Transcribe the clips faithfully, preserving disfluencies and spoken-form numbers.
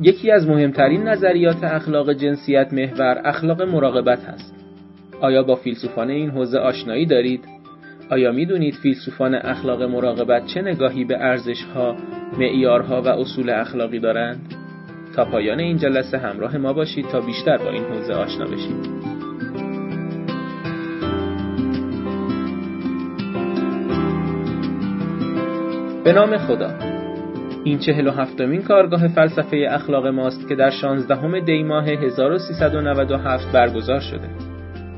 یکی از مهمترین نظریات اخلاق جنسیت محور اخلاق مراقبت هست. آیا با فیلسوفان این حوزه آشنایی دارید؟ آیا می‌دونید فیلسوفان اخلاق مراقبت چه نگاهی به ارزش‌ها، معیارها و اصول اخلاقی دارند؟ تا پایان این جلسه همراه ما باشید تا بیشتر با این حوزه آشنا بشید. به نام خدا. این چهل و هفتمین کارگاه فلسفه اخلاق ماست که در شانزدهم دی ماه هزار و سیصد و نود و هفت برگزار شده.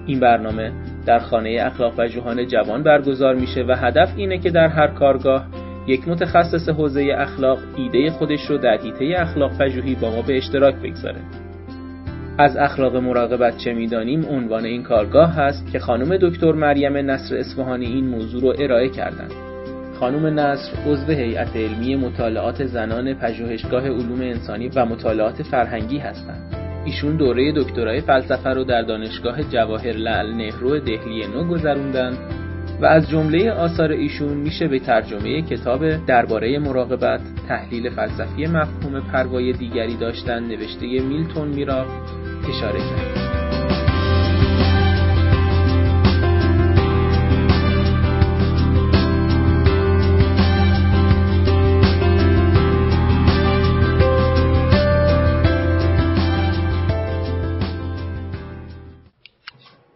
این برنامه در خانه اخلاقپژوهان جوان برگزار میشه و هدف اینه که در هر کارگاه یک متخصص حوزه اخلاق ایده خودش رو در حیطه اخلاق‌پژوهی با ما به اشتراک بگذاره. از اخلاق مراقبت چه میدانیم عنوان این کارگاه هست که خانم دکتر مریم نصر اصفهانی این موضوع رو ارائه کردند. خانم نصر عضو هیئت علمی مطالعات زنان پژوهشگاه علوم انسانی و مطالعات فرهنگی هستند. ایشون دوره دکترای فلسفه رو در دانشگاه جواهر لعل نهرو دهلی نو گذروندن و از جمله آثار ایشون میشه به ترجمه کتاب درباره مراقبت، تحلیل فلسفی مفهوم پروای دیگری داشتن نوشته میلتون میرا اشاره کرد.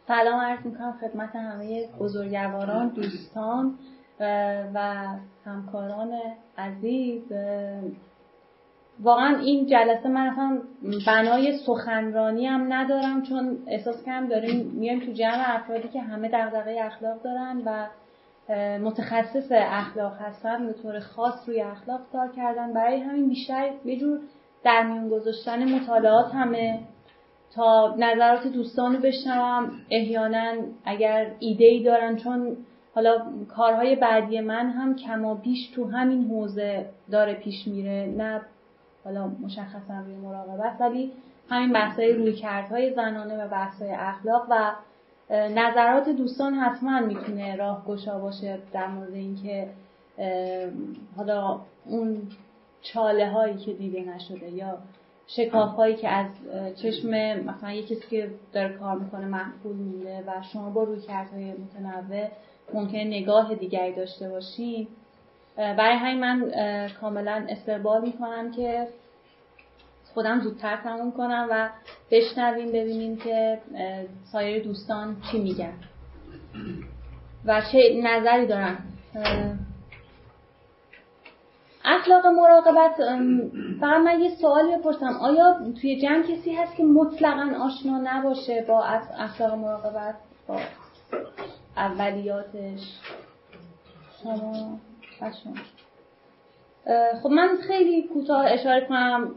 سلام عرض میکنم خدمت همه بزرگواران، دوستان و همکاران عزیز. واقعا این جلسه من اصلا بنای سخنرانی هم ندارم، چون احساس کنم داریم میایم تو جمع افرادی که همه دغدغه اخلاق دارن و متخصص اخلاق هستن، به طور خاص روی اخلاق کار کردن. برای همین بیشتر یه جور در میون گذاشتن مطالعات همه تا نظرات دوستان رو بشنوم، احیانا اگر ایده‌ای دارن، چون حالا کارهای بعدی من هم کما بیش تو همین حوزه داره پیش میره، نه حالا مشخصا روی مراقبت ولی همین بحث‌های رویکردهای زنانه و بحث‌های اخلاق، و نظرات دوستان حتما میتونه راهگشا باشه در مورد اینکه حالا اون چاله هایی که دیده نشده یا شکاف‌هایی که از چشم مثلا یکی که داره کار میکنه محفول میده و شما با رویکردهای متنوع ممکن نگاه دیگری داشته باشین. برای همین من کاملا استقبال میکنم که خودم زودتر تموم کنم و بشنویم ببینیم که سایر دوستان چی میگن و چه نظری دارن. اخلاق مراقبت، فقط من یه سوالی بپرسم، آیا توی جمع کسی هست که مطلقاً آشنا نباشه با اخلاق مراقبت، با اولیاتش؟ شما باشون. خب من خیلی کوتاه اشاره کنم،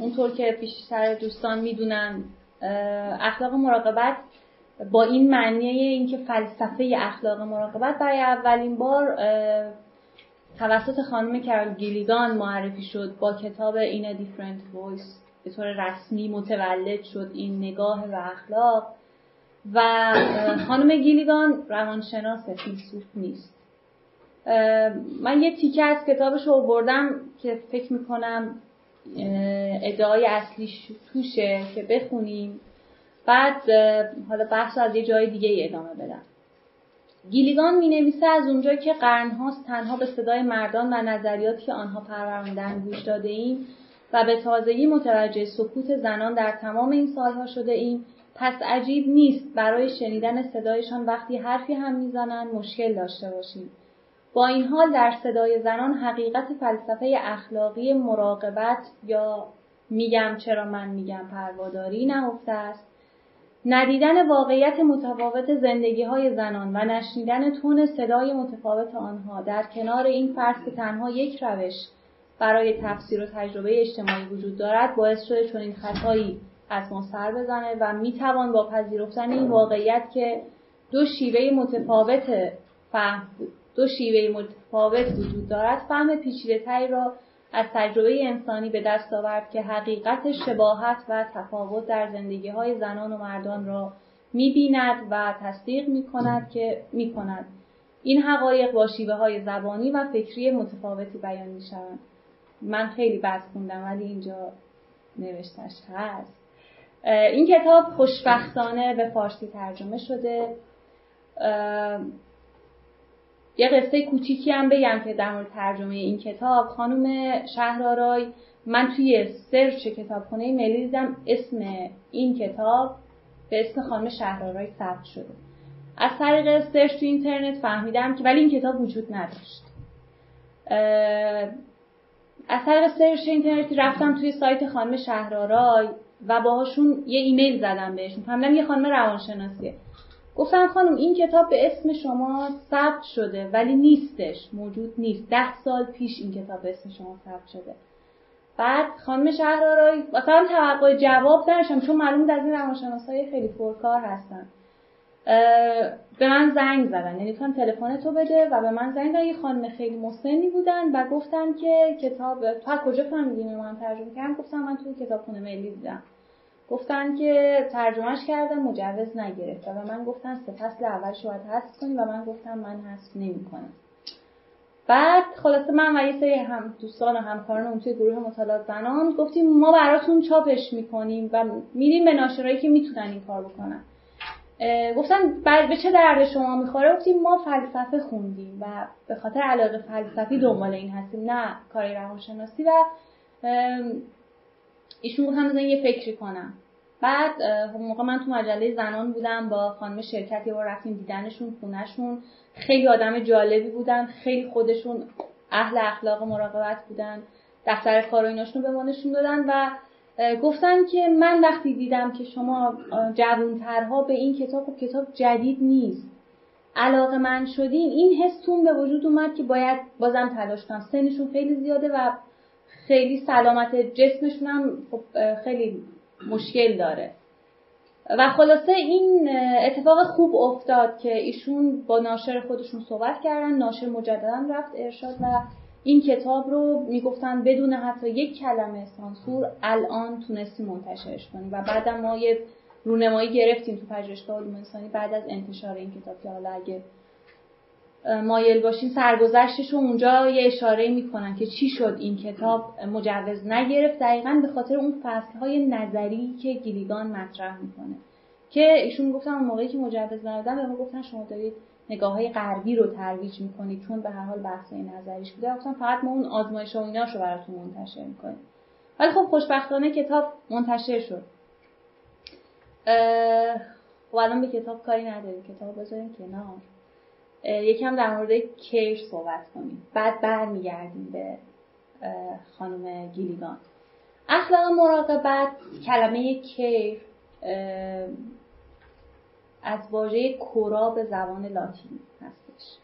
اونطور که بیشتر دوستان میدونن اخلاق مراقبت با این معنیه اینکه فلسفه اخلاق مراقبت برای اولین بار توسط خانم کارل گیلیگان معرفی شد. با کتاب این ا دیفرنت وایس به طور رسمی متولد شد این نگاه و اخلاق، و خانم گیلیگان روانشناس فیلسوف نیست. من یه تیکه از کتابش رو آوردم که فکر می‌کنم ادعای اصلیش توشه که بخونیم، بعد حالا بحث از یه جای دیگه ای ادامه بدم. گیلیگان می‌نویسه از اونجا که قرن‌هاست تنها به صدای مردان و نظریاتی که آنها پروراندند گوش داده‌ایم و به تازگی متوجه سکوت زنان در تمام این سالها شده‌ایم، پس عجیب نیست برای شنیدن صدایشان وقتی حرفی هم می‌زنند مشکل داشته باشیم. با این حال در صدای زنان حقیقت فلسفه اخلاقی مراقبت، یا میگم چرا من میگم پرواداری، نهفته است. ندیدن واقعیت متفاوت زندگی‌های زنان و نشنیدن تون صدای متفاوت آنها در کنار این فرض که تنها یک روش برای تفسیر و تجربه اجتماعی وجود دارد، باعث شده چنین خطایی از ما سر بزنه و میتوان با پذیرفتن این واقعیت که دو شیوه متفاوت فهم دو شیوه متفاوت وجود دارد، فهم پیچیده‌تری را از تجربه انسانی به دست آورد که حقیقت شباهت و تفاوت در زندگی‌های زنان و مردان را می‌بیند و تصدیق می‌کند که می‌کند. این حقایق با شیوه‌های زبانی و فکری متفاوتی بیان می‌شوند. من خیلی بد خوندم ولی اینجا نوشتش هست. این کتاب خوشبختانه به فارسی ترجمه شده. یه قصه کوچیکی هم بگم که در مورد ترجمه این کتاب، خانم شهرآرای، من توی سرچ کتابخونه ملی دیدم اسم این کتاب به اسم خانم شهرآرای ثبت شده. از طریق سرچ تو اینترنت فهمیدم که ولی این کتاب وجود نداشت. از طریق سرچ اینترنتی رفتم توی سایت خانم شهرآرای و باهاشون یه ایمیل زدم بهشون. فهمیدم یه خانم روانشناسیه. گفتم خانم این کتاب به اسم شما ثبت شده ولی نیستش، موجود نیست. ده سال پیش این کتاب به اسم شما ثبت شده. بعد خانم شهرآرای مثلا توقع جواب داشتم چون معلومه از این روانشناسای خیلی پرکار هستن. به من زنگ زدن، یعنی گفتم تلفنتو بده و به من زنگ زدن. یه خانم خیلی مسنی بودن و گفتن که کتاب تو کجا فهمیدی من ترجمه کردم؟ گفتم من تو کتابخونه ملی دیدم. گفتن که ترجمهش کردم مجوز نگرفت و من گفتن سه فصل اول شاید حذف کنی و من گفتم من حذف نمی‌کنم. بعد خلاصه من و یه سری هم دوستان و همکارانم توی گروه مطالعات زنان گفتیم ما براتون چاپش می‌کنیم و می‌ریم به ناشرایی که می‌تونن این کار بکنن. گفتن به چه درد شما می‌خوره؟ گفتیم ما فلسفه خوندیم و به خاطر علاقه فلسفی دنبال این هستیم، نه کار روانشناسی. و ایشون گفتن بزن یه فکری کنم. بعد اون موقع من تو مجله زنان بودم، با خانم شرکت یه بار رفتیم دیدنشون، خونهشون. خیلی آدم جالبی بودن، خیلی خودشون اهل اخلاق مراقبت بودن، دفتر کار و ایناشون به ما نشون دادن و گفتن که من وقتی دیدم که شما جوانترها به این کتاب و کتاب جدید نیست علاقه من شدین، این حس تون به وجود اومد که باید بازم تلاش کنم. سنشون خیلی زیاده و خیلی سلامت جسمشون هم خیلی مشکل داره و خلاصه این اتفاق خوب افتاد که ایشون با ناشر خودشون صحبت کردن. ناشر مجددا رفت ارشاد و این کتاب رو میگفتن بدون حتی یک کلمه سانسور الان تونستیم منتشرش کنیم و بعد ما یه رونمایی گرفتیم تو پژوهشگاه علوم انسانی بعد از انتشار این کتاب که حالا اگه مایل باشین سرگذشتش رو اونجا یه اشاره میکنن که چی شد این کتاب مجوز نگرفت. دقیقاً به خاطر اون فصل‌های نظری که گیلیگان مطرح میکنه که ایشون گفتن اون موقعی که مجوز ندادن به ما گفتن شما دارید نگاه‌های غربی رو ترویج میکنید، چون به هر حال بحث‌های نظریش بوده. گفتن فقط ما اون آزمایش‌ها و ایناشو براتون منتشر میکنیم. ولی خب خوشبختانه کتاب منتشر شد. خب الان به کتاب کاری نداریم، کتاب بذاریم کنار. یکم در مورد کیش صحبت کنیم، بعد برمیگردیم به خانم گیلیگان. اخلاق مراقبت، کلمه کیف از واژه کورا به زبان لاتین هستش.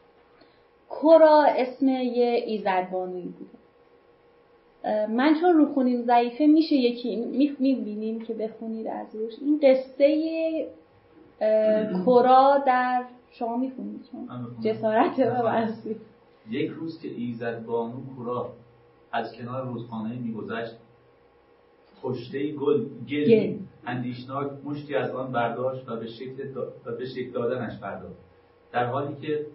کورا اسم یه ایزدبانویی بوده. من چون روخونیم ضعیفه میشه یکی میبینیم که بخونید از روش این قصه کورا در شما میخونید چون جسارت ببرسید. یک روز که ایزدبانو کورا از کنار رودخانه میگذشت، پشته گل گل اندیشناک مشتی از آن برداشت و به شکل دا... و به شکل دادنش پرداخت. در حالی که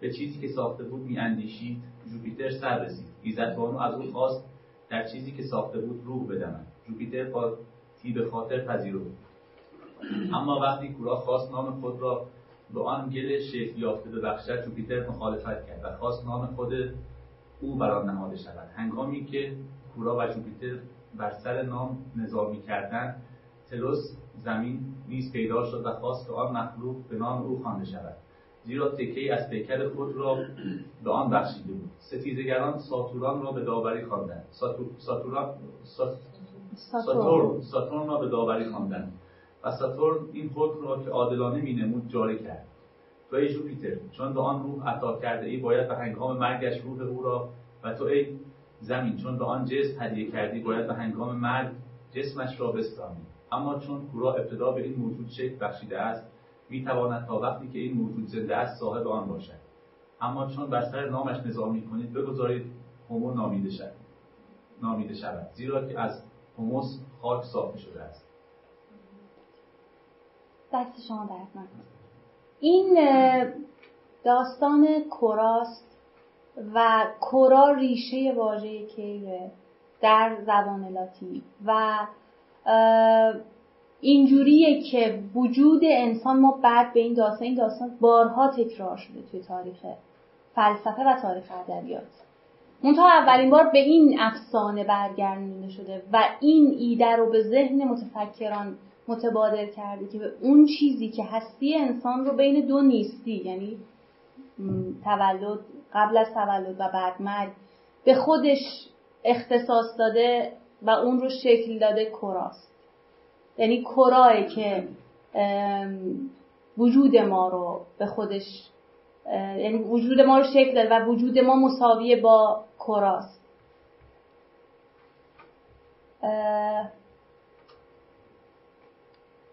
به چیزی که ساخته بود میاندیشید، جوپیتر سر رسید. ایزدبانو از او خواست در چیزی که ساخته بود روح بدمد. جوپیتر پاتی به خاطر پذیرفت. اما وقتی کورا خواست نام خود را به آن گل شکل یافته ببخشد، جوپیتر مخالفت کرد و خواست نام خود او بر آن نهاده شود. هنگامی که کورا و جوپیتر بر سر نام نزاع می‌کردند، تلوس زمین نیز پیدا شد و خواست که آن مخلوق به نام او خوانده شود، زیرا تکه‌ای از پیکر خود را به آن بخشیده بود. ستیزگران ساتورن را به داوری خواندند. ساتورن ساتورن ساتورن را به داوری خواندند. و ساتورن این حکم را که عادلانه مینمود جاری کرد. تو ای جوپیتر چون به آن روح عطا کرده ای، باید به هنگام مرگش روح او را، و تو ای زمین چون به آن جسم هدیه کردی، باید به هنگام مرگ جسمش را بستانی. اما چون کورا ابتدا به این موجود شکل بخشیده است، میتواند تا وقتی که این موجود زنده است صاحب آن باشد. اما چون بر سر نامش نزاع میکنید، بگذارید هومو نامیده شد نامیده شود، زیرا که از هوموس خاک ساخته شده است. دست شما درد نکنه. این داستان کوراست و کورا ریشه واژه کیه در زبان لاتینی و اینجوریه که وجود انسان، ما بعد به این داستان، این داستان بارها تکرار شده توی تاریخ فلسفه و تاریخ ادبیات. منتها اولین بار به این افسانه برگردونده شده و این ایده رو به ذهن متفکران متبادر کرده که به اون چیزی که هستی انسان رو بین دو نیستی، یعنی تولد، قبل از تولد و بعد مرگ، به خودش اختصاص داده و اون رو شکل داده کوراست. یعنی کورایی که وجود ما رو به خودش، یعنی وجود ما رو شکل داده و وجود ما مساویه با کوراست.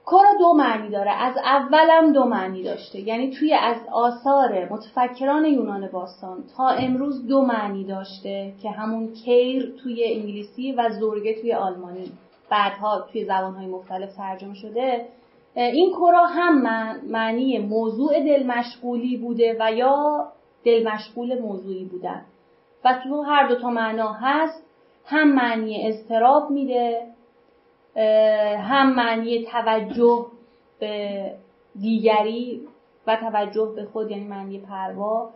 کورا دو معنی داره، از اولم دو معنی داشته، یعنی توی از آثار متفکران یونان باستان تا امروز دو معنی داشته که همون کیر توی انگلیسی و زورگه توی آلمانی، بعدها توی زبانهای مختلف ترجمه شده. این کورا هم معنی موضوع دلمشغولی بوده و یا دلمشغول موضوعی بودن و تو هر دو تا معنا هست، هم معنی اضطراب میده، هم معنی توجه به دیگری و توجه به خود، یعنی معنی پروا،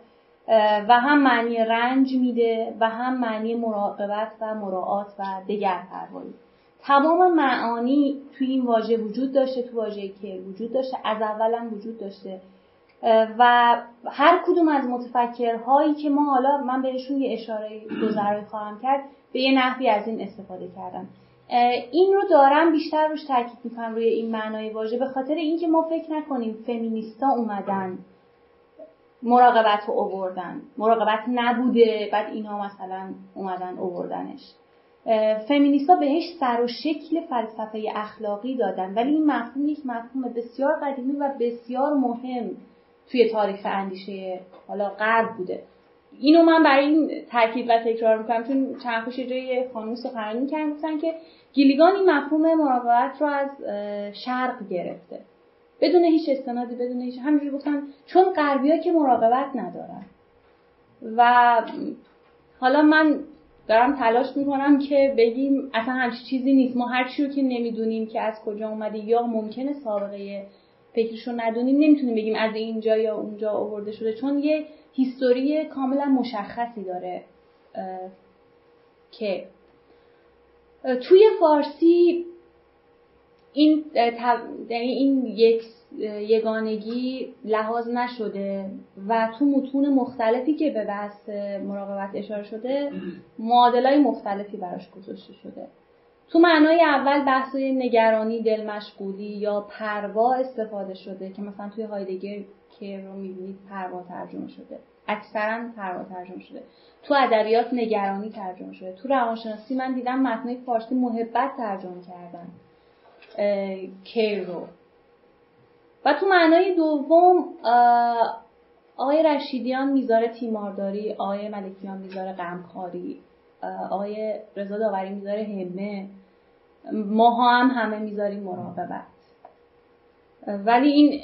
و هم معنی رنج میده و هم معنی مراقبت و مراعات و دیگر پروایی. تمام معانی توی این واژه وجود داشته، تو واژه که وجود داشته، از اول هم وجود داشته و هر کدوم از متفکرهایی که ما حالا من بهشون یه اشاره گذرایی خواهم کرد به یه نحوی از این استفاده کردم. این رو دارم بیشتر روش تاکید میکنم روی این معنای واژه به خاطر اینکه ما فکر نکنیم فمینیستا اومدن مراقبت رو آوردن، مراقبت نبوده بعد اینا مثلا اومدن آوردنش. فمینیستا بهش سر و شکل فلسفه اخلاقی دادن، ولی این مفهوم یک مفهوم بسیار قدیمی و بسیار مهم توی تاریخ اندیشه حالا غرب بوده. اینو من برای این تاکید و تکرار میکنم چون چند خوش جای خانم سخنرانی کردن، گفتن که گیلیگان این مفهوم مراقبت رو از شرق گرفته بدون هیچ استنادی، بدون هیچ، همینجوری گفتن چون غربی‌ها که مراقبت ندارن. و حالا من دارم تلاش میکنم که بگیم اصلا همچین چیزی نیست، ما هر چی رو که نمیدونیم که از کجا اومده یا ممکنه سابقه فکرشو ندونیم نمیتونیم بگیم از اینجا یا اونجا آورده شده، چون یه هیستوری کاملا مشخصی داره. که توی فارسی این این یک یگانگی لحاظ نشده و تو متون مختلفی که به بحث مراقبت اشاره شده معادلای مختلفی براش گذاشته شده. تو معنای اول بحث نگرانی، دلمشغولی یا پروا استفاده شده که مثلا توی هایدگر که رو می‌بینید پروا ترجمه شده، اکثرا پروا ترجمه شده. تو ادبیات نگرانی ترجمه شده. تو روانشناسی من دیدم متنای فارسی محبت ترجمه کردن کی رو. و تو معنای دوم آقای رشیدیان میذاره تیمارداری، آقای ملکیان میذاره غمخواری، آقای رضا داوری میذاره همه، ماها هم همه میذاریم مراقبت. ولی این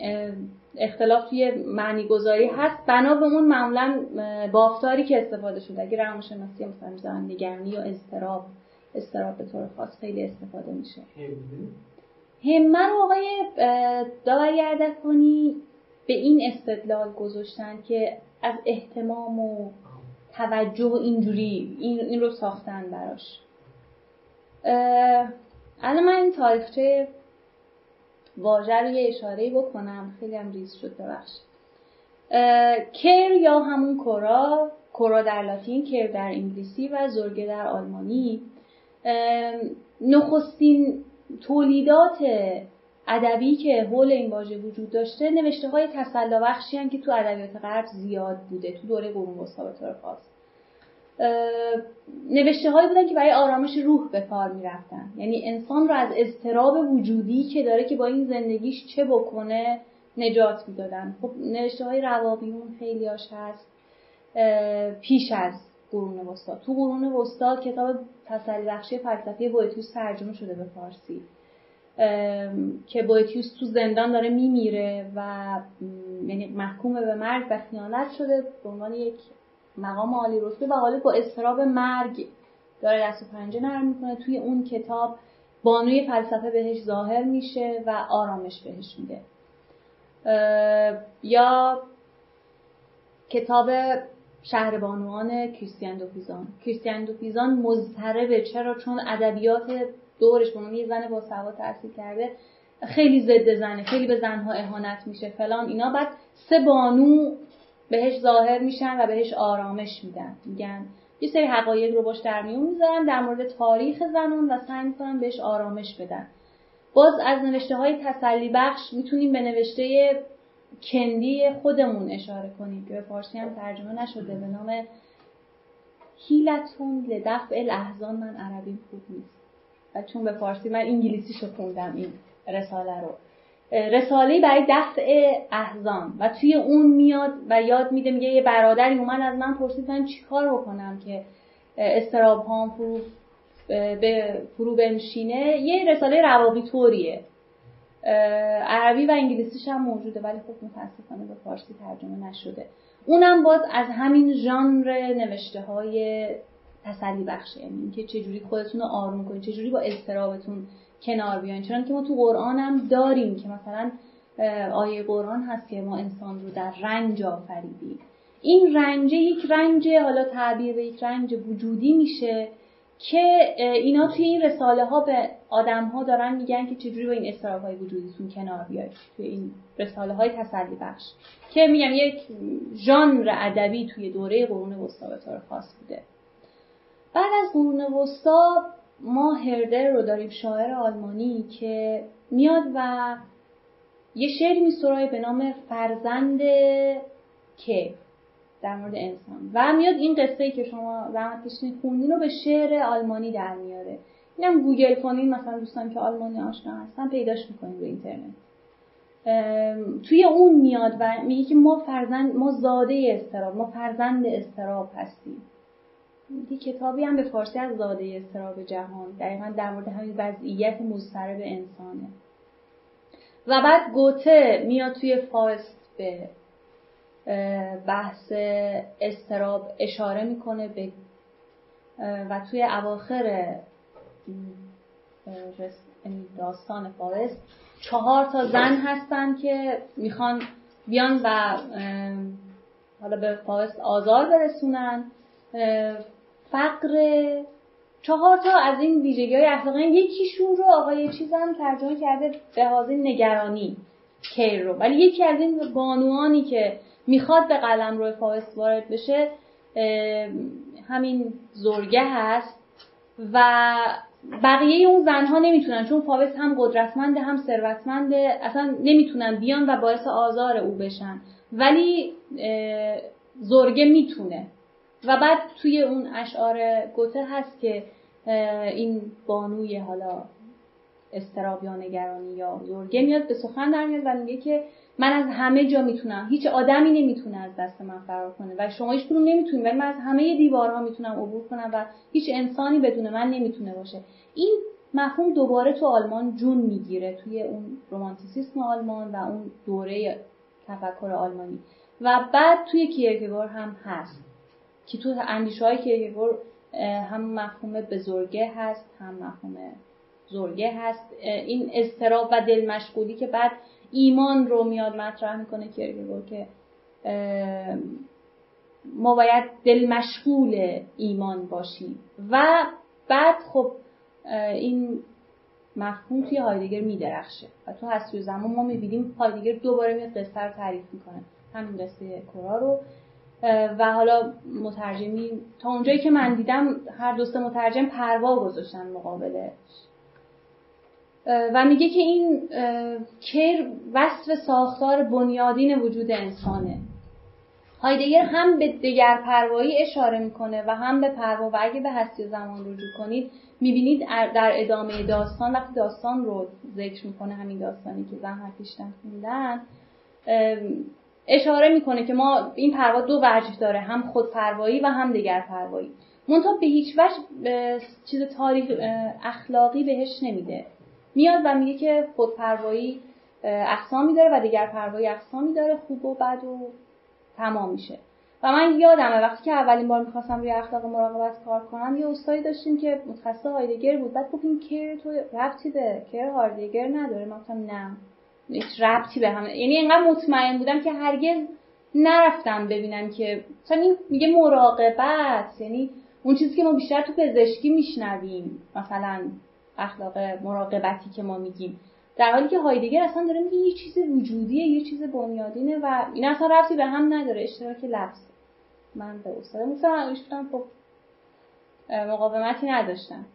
اختلاف توی معنی گذاری هست بنا به اون معمولا بافتاری که استفاده شده. اگه روانشناسی مثلا میذارن نگرانی یا اضطراب، اضطراب به طور خاص خیلی استفاده میشه. همه رو آقای داوری اردفانی به این استدلال گذاشتن که از اهتمام و توجه اینجوری این این رو ساختن براش. الان من این تاریخچه واژه رو یه اشاره‌ای بکنم، خیلی هم ریز شد ببخشید. کیر یا همون کورا، کورا در لاتین، کیر در انگلیسی و زورگه در آلمانی، نخستین تولیدات ادبی که حول این واژه وجود داشته نوشته‌های تسلابخشی هستند که تو ادبیات غرب زیاد بوده، تو دوره قرون وسطی به طور خاص. نوشته‌هایی بودن که برای آرامش روح به کار می‌رفتن، یعنی انسان رو از اضطراب وجودی که داره که با این زندگیش چه بکنه نجات می‌دادن. خب نوشته‌های رواقیون خیلی‌هاش هست پیش از قرون وسطی. تو قرون وسطی کتاب تسلابخشی فلسفی بوئتیوس ترجمه شده به فارسی. که بوئتیوس تو زندان داره میمیره و یعنی محکوم به مرگ و خیانت شده به عنوان یک مقام عالی رتبه و حالا با اضطراب مرگ داره دست و پنجه نرم میکنه. توی اون کتاب بانوی فلسفه بهش ظاهر میشه و آرامش بهش میده. یا کتاب شهر بانوان کریستین دوپیزان. کریستین دوپیزان مضطربه. چرا؟ چون ادبیات دورش به عنوان زن با سواد تحصیل کرده خیلی ضد زنه، خیلی به زنها اهانت میشه فلان اینا. بعد سه بانو بهش ظاهر میشن و بهش آرامش میدن، میگن یه سری حقایق رو باش در میون میذارن در مورد تاریخ زنان و سعی میکنن بهش آرامش بدن. باز از نوشته های تسلی بخش میتونیم به نوشته کندی خودمون اشاره کنیم که به فارسی هم ترجمه نشده، به نام هیلتون لدفع الاحزان. من عربیم خوب نیست و چون به فارسی من انگلیسیشو خوندم این رساله رو، رساله‌ای برای دفع احزان و توی اون میاد و یاد میده، میگه یه برادری اومد از من پرسید من چیکار بکنم که استراب هام فرو به فرو بنشینه. یه رساله روابی طوریه، عربی و انگلیسیش هم موجوده ولی خب متاسفانه به فارسی ترجمه نشده. اونم باز از همین ژانر نوشته‌های تسلی بخشه، یعنی اینکه چجوری خودتون رو آروم کنید، چجوری با استرابتون کنار بیاین. چون که ما تو قرآن هم داریم که مثلا آیه قرآن هست که ما انسان رو در رنج آفریدیم. این رنج یک رنج حالا تعبیر به یک رنج وجودی میشه که اینا توی این رساله ها به آدم ها دارن میگن که چجوری با این استراب های وجودیتون کنار بیاید. توی این رساله های تسلی بخش که میگم یک ژانر ادبی توی دوره قرون وسطا به طور خاص بوده. بعد از قرون وسطا ما هردر رو داریم، شاعر آلمانی که میاد و یه شعری میسرایه به نام فرزند که در مورد انسان و میاد این قصه‌ای که شما زحمت کشیدین خوندین رو به شعر آلمانی در میاره. اینم گوگل کنین، مثلا دوستان که آلمانی آشنا هستن پیداش میکنین به اینترنت. توی اون میاد و میگه که ما فرزند، ما زاده اضطراب، ما فرزند اضطراب هستیم. یه کتابی هم به فارسی از زاده اضطراب جهان دقیقاً در مورد همین وضعیت مضطرب انسانه. و بعد گوته میاد توی فاست به بحث اضطراب اشاره میکنه به و توی اواخر داستان فاست چهار تا زن هستن که میخوان بیان و حالا به فاست آزار برسونن. فقر، چهار تا از این ویژگی‌های اخلاقی، یکیشون رو آقای چیزم ترجمه کرده به حاضر نگرانی کیر رو، ولی یکی از این بانوانی که میخواد به قلمرو فاست وارد بشه همین زرگه هست و بقیه اون زنها نمیتونن، چون فاست هم قدرتمنده هم ثروتمنده، اصلا نمیتونن بیان و باعث آزار او بشن، ولی زرگه میتونه. و بعد توی اون اشعار گوته هست که این بانوی حالا اضطراب یا نگرانی یا زرگه میاد به سخن در میاد و میگه که من از همه جا میتونم، هیچ آدمی نمیتونه از دست من فرار کنه و شما هیچ کدوم نمیتونید، ولی من از همه دیوارها میتونم عبور کنم و هیچ انسانی بدون من نمیتونه باشه. این مفهوم دوباره تو آلمان جون میگیره، توی اون رومانتیسیسم آلمان و اون دوره تفکر آلمانی. و بعد توی کیرکگور هم هست که تو اندیشه‌های کیرکگور هم مفهوم بزرگه هست، هم مفهوم زرگه هست، این اضطراب و دلمشغولی که بعد ایمان رو میاد مطرح میکنه کیرکگور که ما باید دلمشغول ایمان باشیم. و بعد خب این مفهوم توی هایدگر میدرخشه و تو هستی و زمان ما میبینیم هایدگر دوباره میاد قصه رو تعریف میکنه، همین قصه کورا رو. و حالا مترجمی تا اونجایی که من دیدم هر دوست مترجم پروا گذاشتن مقابله و میگه که این کیر وصف ساختار بنیادین وجود انسانه. هایدگر هم به دگر پروایی اشاره میکنه و هم به پروا. و اگه به هستی و زمان رجوع کنید میبینید در ادامه داستان وقتی داستان رو ذکر میکنه، همین داستانی که زحمت کشیدن خوندن، اشاره میکنه که ما این پروا دو وجه داره، هم خودپروایی و هم دیگر پروایی. منتها به هیچ وجه چیز تاریخ اخلاقی بهش نمیده. میاد و میگه که خودپروایی اقسامی داره و دیگر پروایی اقسامی داره، خوب و بد و تمام میشه. و و من یادمه وقتی که اولین بار می‌خواستم روی اخلاق مراقبت کار کنم یه استادی داشتیم که متخصص هایدگر بود. بعد گفت این کر تو ربطی به کر هایدگر نداره. من گفتم نه، هیچ ربطی به هم، یعنی انقدر مطمئن بودم که هرگز نرفتم ببینم که مثلا این میگه مراقبت، یعنی اون چیزی که ما بیشتر تو پزشکی میشنویم، مثلا اخلاق مراقبتی که ما میگیم، در حالی که هایدگر اصلا داره میگه یه چیز وجودیه، یه چیز بنیادینه و این اصلا ربطی به هم نداره، اشتراک لفظ. من به استادم گفتم ایشون خب مقاومتی نداشتن.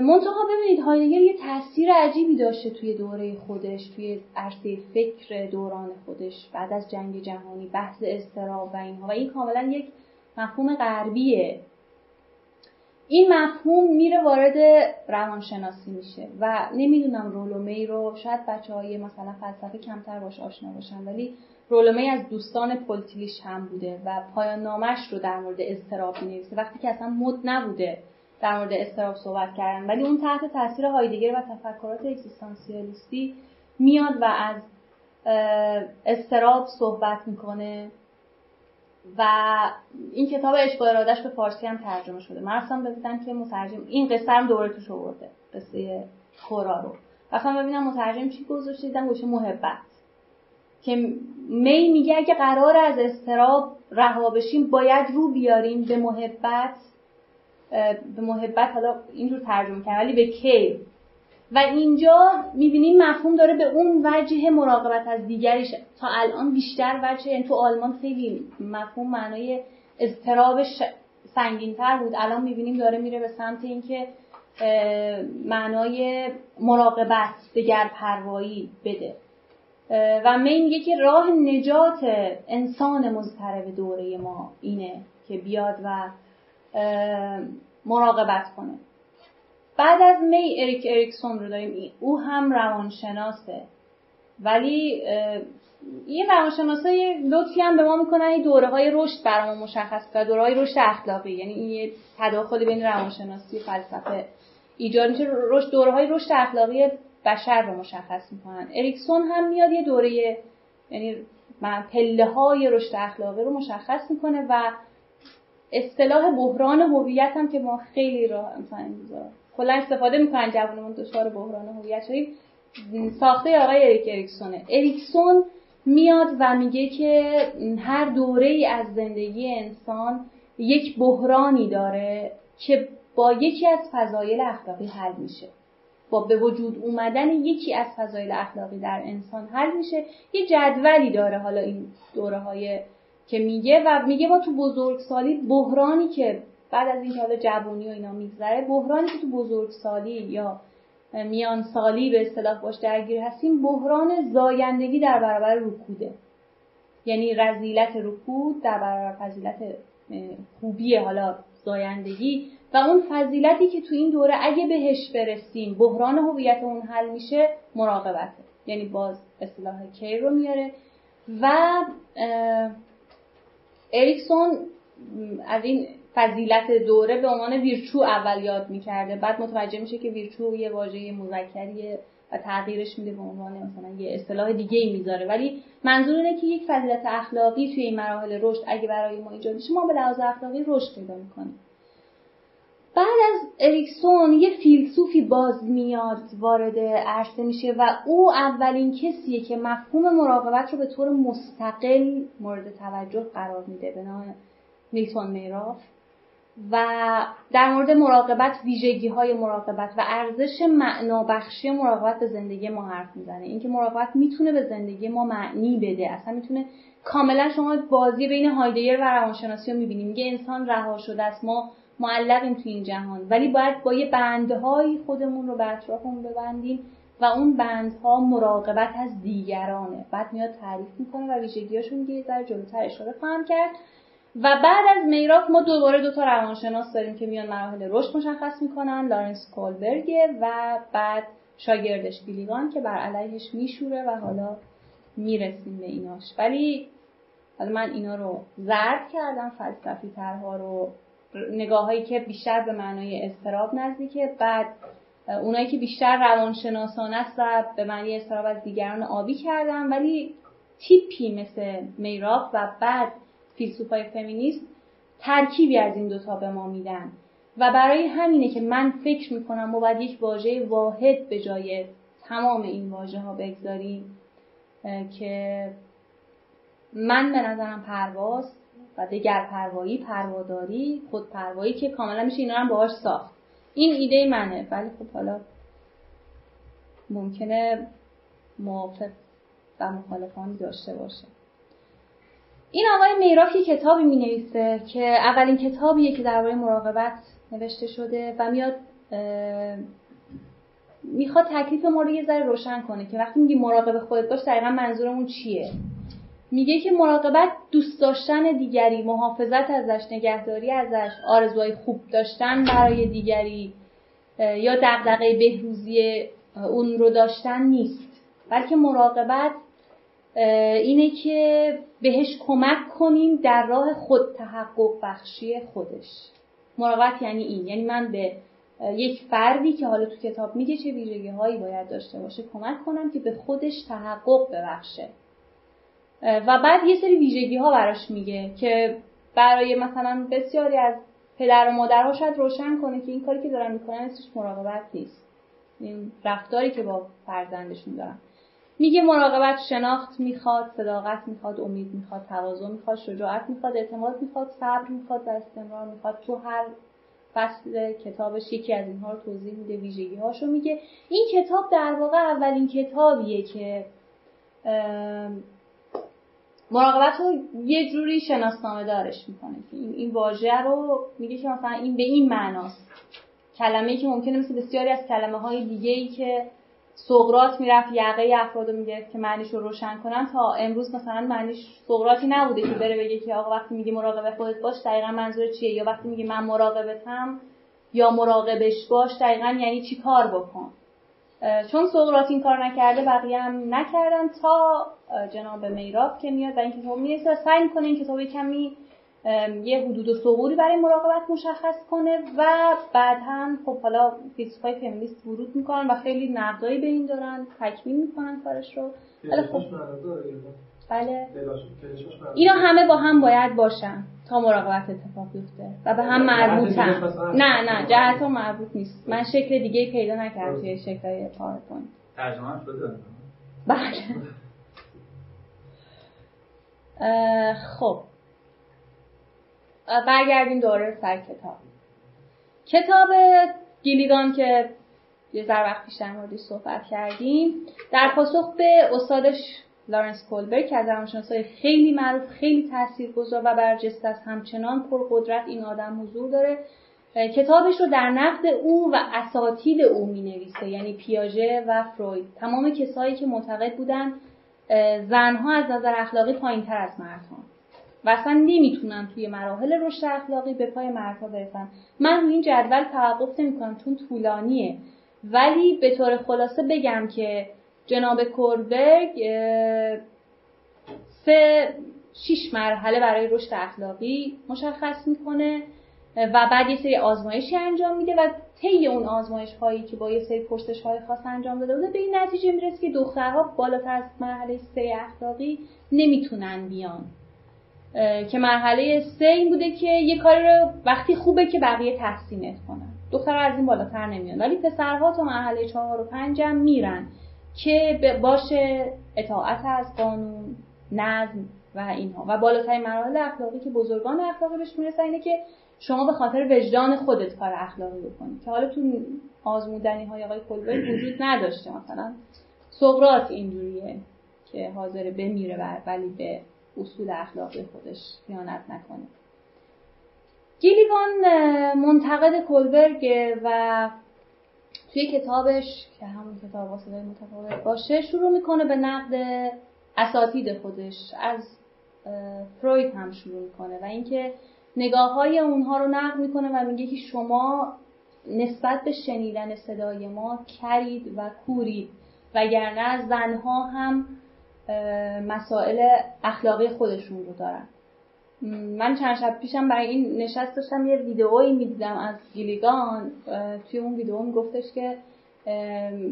منتها ببینید هایدگر یه تاثیر عجیبی داشته توی دوره خودش، توی عرصه فکر دوران خودش بعد از جنگ جهانی، بحث اضطراب و اینها، و این کاملا یک مفهوم غربیه. این مفهوم میره وارد روانشناسی میشه و نمیدونم رولو می رو شاید بچه‌های مثلا فلسفه کمتر باش آشنا باشن، ولی رولو می از دوستان پولتیلیش هم بوده و پایان نامش رو در مورد اضطراب می‌نویسه وقتی که اصلا مد نبوده در مورد اضطراب صحبت کردن، ولی اون تحت تاثیر هایدگر و تفکرات اگزیستانسیالیستی میاد و از اضطراب صحبت میکنه و این کتاب عشق و اراده‌اش به فارسی هم ترجمه شده. من اصلا ببینم که مترجم این قصه هم دوره توش آورده، قصه کورا رو اصلا ببینم مترجم چی گذاشته، دیدم گوشه محبت که می میگه اگه قرار از اضطراب رها بشیم باید رو بیاریم به محبت، به محبت حالا اینجور ترجمه کرد ولی به کی. و اینجا میبینیم مفهوم داره به اون وجه مراقبت از دیگریش تا الان بیشتر وجه، یعنی تو آلمان خیلی مفهوم معنای اضطرابش سنگین‌تر بود، الان میبینیم داره میره به سمت اینکه معنای مراقبت دیگر پروایی بده و می میگه که راه نجات انسان مضطرب دوره ما اینه که بیاد و مراقبت کنه. بعد از می اریک اریکسون رو داریم، او هم روانشناسه ولی این روانشناسای لطفی هم به ما میکنن این دوره‌های رشد برامون مشخص کنه، دوره‌های رشد اخلاقی، یعنی این یه تداخل بین روانشناسی و فلسفه ایجاد میشه، رشد دوره‌های رشد اخلاقی بشر رو مشخص میکنن. اریکسون هم میاد یه دوره، یعنی پله‌های رشد اخلاقی رو مشخص میکنه و اصطلاح بحران هویت هم که ما خیلی راه کلا استفاده میکنن جوانمون دچار بحران هویت شدید، ساخته آقای اریک اریکسونه. اریکسون میاد و میگه که هر دوره‌ای از زندگی انسان یک بحرانی داره که با یکی از فضایل اخلاقی حل میشه، با به وجود اومدن یکی از فضایل اخلاقی در انسان حل میشه. یه جدولی داره حالا این دوره‌های که میگه و میگه ما تو بزرگسالی بحرانی که بعد از اینکه حالا جوانی و اینا میگذره، بحرانی که تو بزرگسالی یا میانسالی به اصطلاح باش درگیر هستیم، بحران زایندگی در برابر رکوده، یعنی رذیلت رکود در برابر فضیلت خوبی حالا زایندگی و اون فضیلتی که تو این دوره اگه بهش برسیم بحران هویت اون حل میشه، مراقبته، یعنی باز اصطلاح کیر رو میاره. و اریکسون از این فضیلت دوره به عنوان ویرچو اول یاد می‌کرده، بعد متوجه میشه که ویرچو یه واژه مذکریه و تغییرش میده به عنوان مثلا یه اصطلاح دیگه‌ای میذاره، ولی منظور اینه که یک فضیلت اخلاقی توی این مراحل رشد اگه برای ما ایجاد بشه ما به لحاظ اخلاقی رشد پیدا می‌کنیم. بعد از اریکسون یه فیلسوفی باز میاد وارد عرصه میشه و او اولین کسیه که مفهوم مراقبت رو به طور مستقل مورد توجه قرار میده به نام میلتون میرا و در مورد مراقبت، ویژگی‌های مراقبت و ارزش معنابخشی مراقبت به زندگی ما حرف میزنه. اینکه مراقبت میتونه به زندگی ما معنی بده، اصلا میتونه کاملا، شما بازی بین هایدگر و روانشناسی رو می‌بینیم، میگه انسان رها شده است، ما معلقیم تو این جهان ولی باید با یه بندهای خودمون رو به اطرافمون ببندیم و اون بندها مراقبت از دیگرانه. بعد میاد تعریف میکنه و ویژگی‌هاشون میگه، در جلوتر اشاره خواهم کرد. و بعد از میراک ما دوباره دو تا روانشناس داریم که میان مراحل رشد مشخص میکنن، لارنس کولبرگ و بعد شاگردش گیلیگان که بر علیهش میشوره و حالا میرسیم به ایناش. ولی حالا من اینا رو زرد کردم، فلسفی ترها رو، نگاهایی که بیشتر به معنای اضطراب نزدیکه، بعد اونایی که بیشتر روانشناسانه است و به معنی اضطراب از دیگران آبی کردم، ولی تیپی مثل میراک و بعد فیلسوفای فمینیست ترکیبی از این دوتا به ما میدن و برای همینه که من فکر میکنم ما باید یک واژه واحد به جای تمام این واژه ها بگذاریم که من به نظرم پرواز و دگر پروایی، پرواداری، خودپروایی که کاملا میشه اینا هم باهاش ساخت. این ایده منه، ولی خب حالا ممکنه موافق و مخالفانی داشته باشه. این آقای میرا که کتابی می نویسه که اولین کتابیه که درباره مراقبت نوشته شده و میاد میخواد تکلیف ما رو یه ذره روشن کنه که وقتی میگی مراقب خودت باش دقیقا منظورمون چیه. میگه که مراقبت دوست داشتن دیگری، محافظت ازش، نگهداری ازش، آرزوهای خوب داشتن برای دیگری یا دغدغه بهروزی اون رو داشتن نیست، بلکه مراقبت اینه که بهش کمک کنیم در راه خود تحقق بخشی خودش. مراقبت یعنی این، یعنی من به یک فردی که حالا تو کتاب میگه چه ویژگی هایی باید داشته باشه کمک کنم که به خودش تحقق ببخشه. و بعد یه سری ویژگی ها براش میگه که برای مثلا بسیاری از پدر و مادرها شاید روشن کنه که این کاری که دارن میکنن اسمش مراقبت نیست، این رفتاری که با فرزندشون دارن. میگه مراقبت شناخت میخواد، صداقت میخواد، امید میخواد، تواضع میخواد، شجاعت میخواد، اعتماد میخواد، صبر میخواد و استمرار میخواد. تو هر فصل کتابش یکی از اینها رو توضیح میده، ویژگی هاشو میگه. این کتاب در واقع اولین کتابیه که مراقبت رو یه جوری شناسنامه دارش میکنه. این واژه رو میگه که مثلا این به این معناست، کلمه‌ای که ممکنه مثل بسیاری از کلمه‌های دیگه‌ای که سقراط میرفت یقه افراد رو میگرفت که معنیش رو روشن کنن، تا امروز مثلا معنیش سقراطی نبوده که بره بگه که آقا وقتی میگه مراقب خودت باش دقیقاً منظور چیه، یا وقتی میگه من مراقبتم یا مراقبش باش دقیقاً یعنی چی کار بکن. چون سقراط این کار نکرده بقیه هم نکردن تا جناب میراب که میاد و این کتاب می‌نویسه و سعی می‌کنه این کتاب کمی یه حدود و ثغوری برای مراقبت مشخص کنه و بعد هم خب حالا فیلسوفای فمینیست ورود میکنن و خیلی نقدایی به این دارن، تکمیل میکنن کارش رو. بله خب بله اینا همه با هم باید باشن تا مراقبت اتفاق بیفته و به هم مربوطن. نه نه جهت هم مربوط نیست. من شکل دیگه پیدا نکردم توی شکل‌های پاورپوینت. ترجمه شده؟ بله. خب برگردیم دوباره سر کتاب. کتاب گیلیگان که یه ذره وقت پیش در موردش صحبت کردیم در پاسخ به استادش لارنس کولبرگ که از روانشناسای خیلی معروف، خیلی تاثیرگذار و برجسته است، همچنان پرقدرت این آدم حضور داره، کتابش رو در نقد او و اساتید او می‌نویسه، یعنی پیاژه و فروید، تمام کسایی که معتقد بودن زنها از نظر اخلاقی پایین‌تر از مردها و اصلا نمیتونن توی مراحل رشد اخلاقی به پای مردها برسن. من روی این جدول توقف نمی‌کنم چون طولانیه، ولی به طور خلاصه بگم که جناب کوربرگ سه شش مرحله برای رشد اخلاقی مشخص میکنه و بعد یه سری آزمایشی انجام میده و طی اون آزمایش هایی که با یه سری پرسش های خاص انجام داده بوده به این نتیجه میرسه که دخترها بالاتر از مرحله سه اخلاقی نمیتونن بیان، که مرحله سه این بوده که یه کاری رو وقتی خوبه که بقیه تحسینت کنن، دخترها از این بالاتر نمیان، ولی پسرها تا مرحله چهار و پنج هم میرن که باشه اطاعت از قانون، نظم و اینها. و بالاترین مراحل اخلاقی که بزرگان اخلاقی بهش میرسن اینه که شما به خاطر وجدان خودت کار اخلاقی بکنی که حالا تو آزمودنی های آقای کولبرگ وجود نداشته. مثلا سقراط اینجوریه که حاضر بمیره بر ولی به اصول اخلاقی خودش خیانت نکنه. گیلیگان منتقد کولبرگ و توی کتابش که همون کتاب با صدای متفاوت باشه شروع میکنه به نقد اساتید خودش، از فروید هم شروع میکنه و اینکه نگاه‌های اونها رو نقد میکنه و میگه که شما نسبت به شنیدن صدای ما کرید و کورید، وگرنه زنها هم مسائل اخلاقی خودشون رو دارن. من چند شب پیشم برای این نشست داشتم یه ویدئویی می‌دیدم از گیلیگان، توی اون ویدئو میگفتش که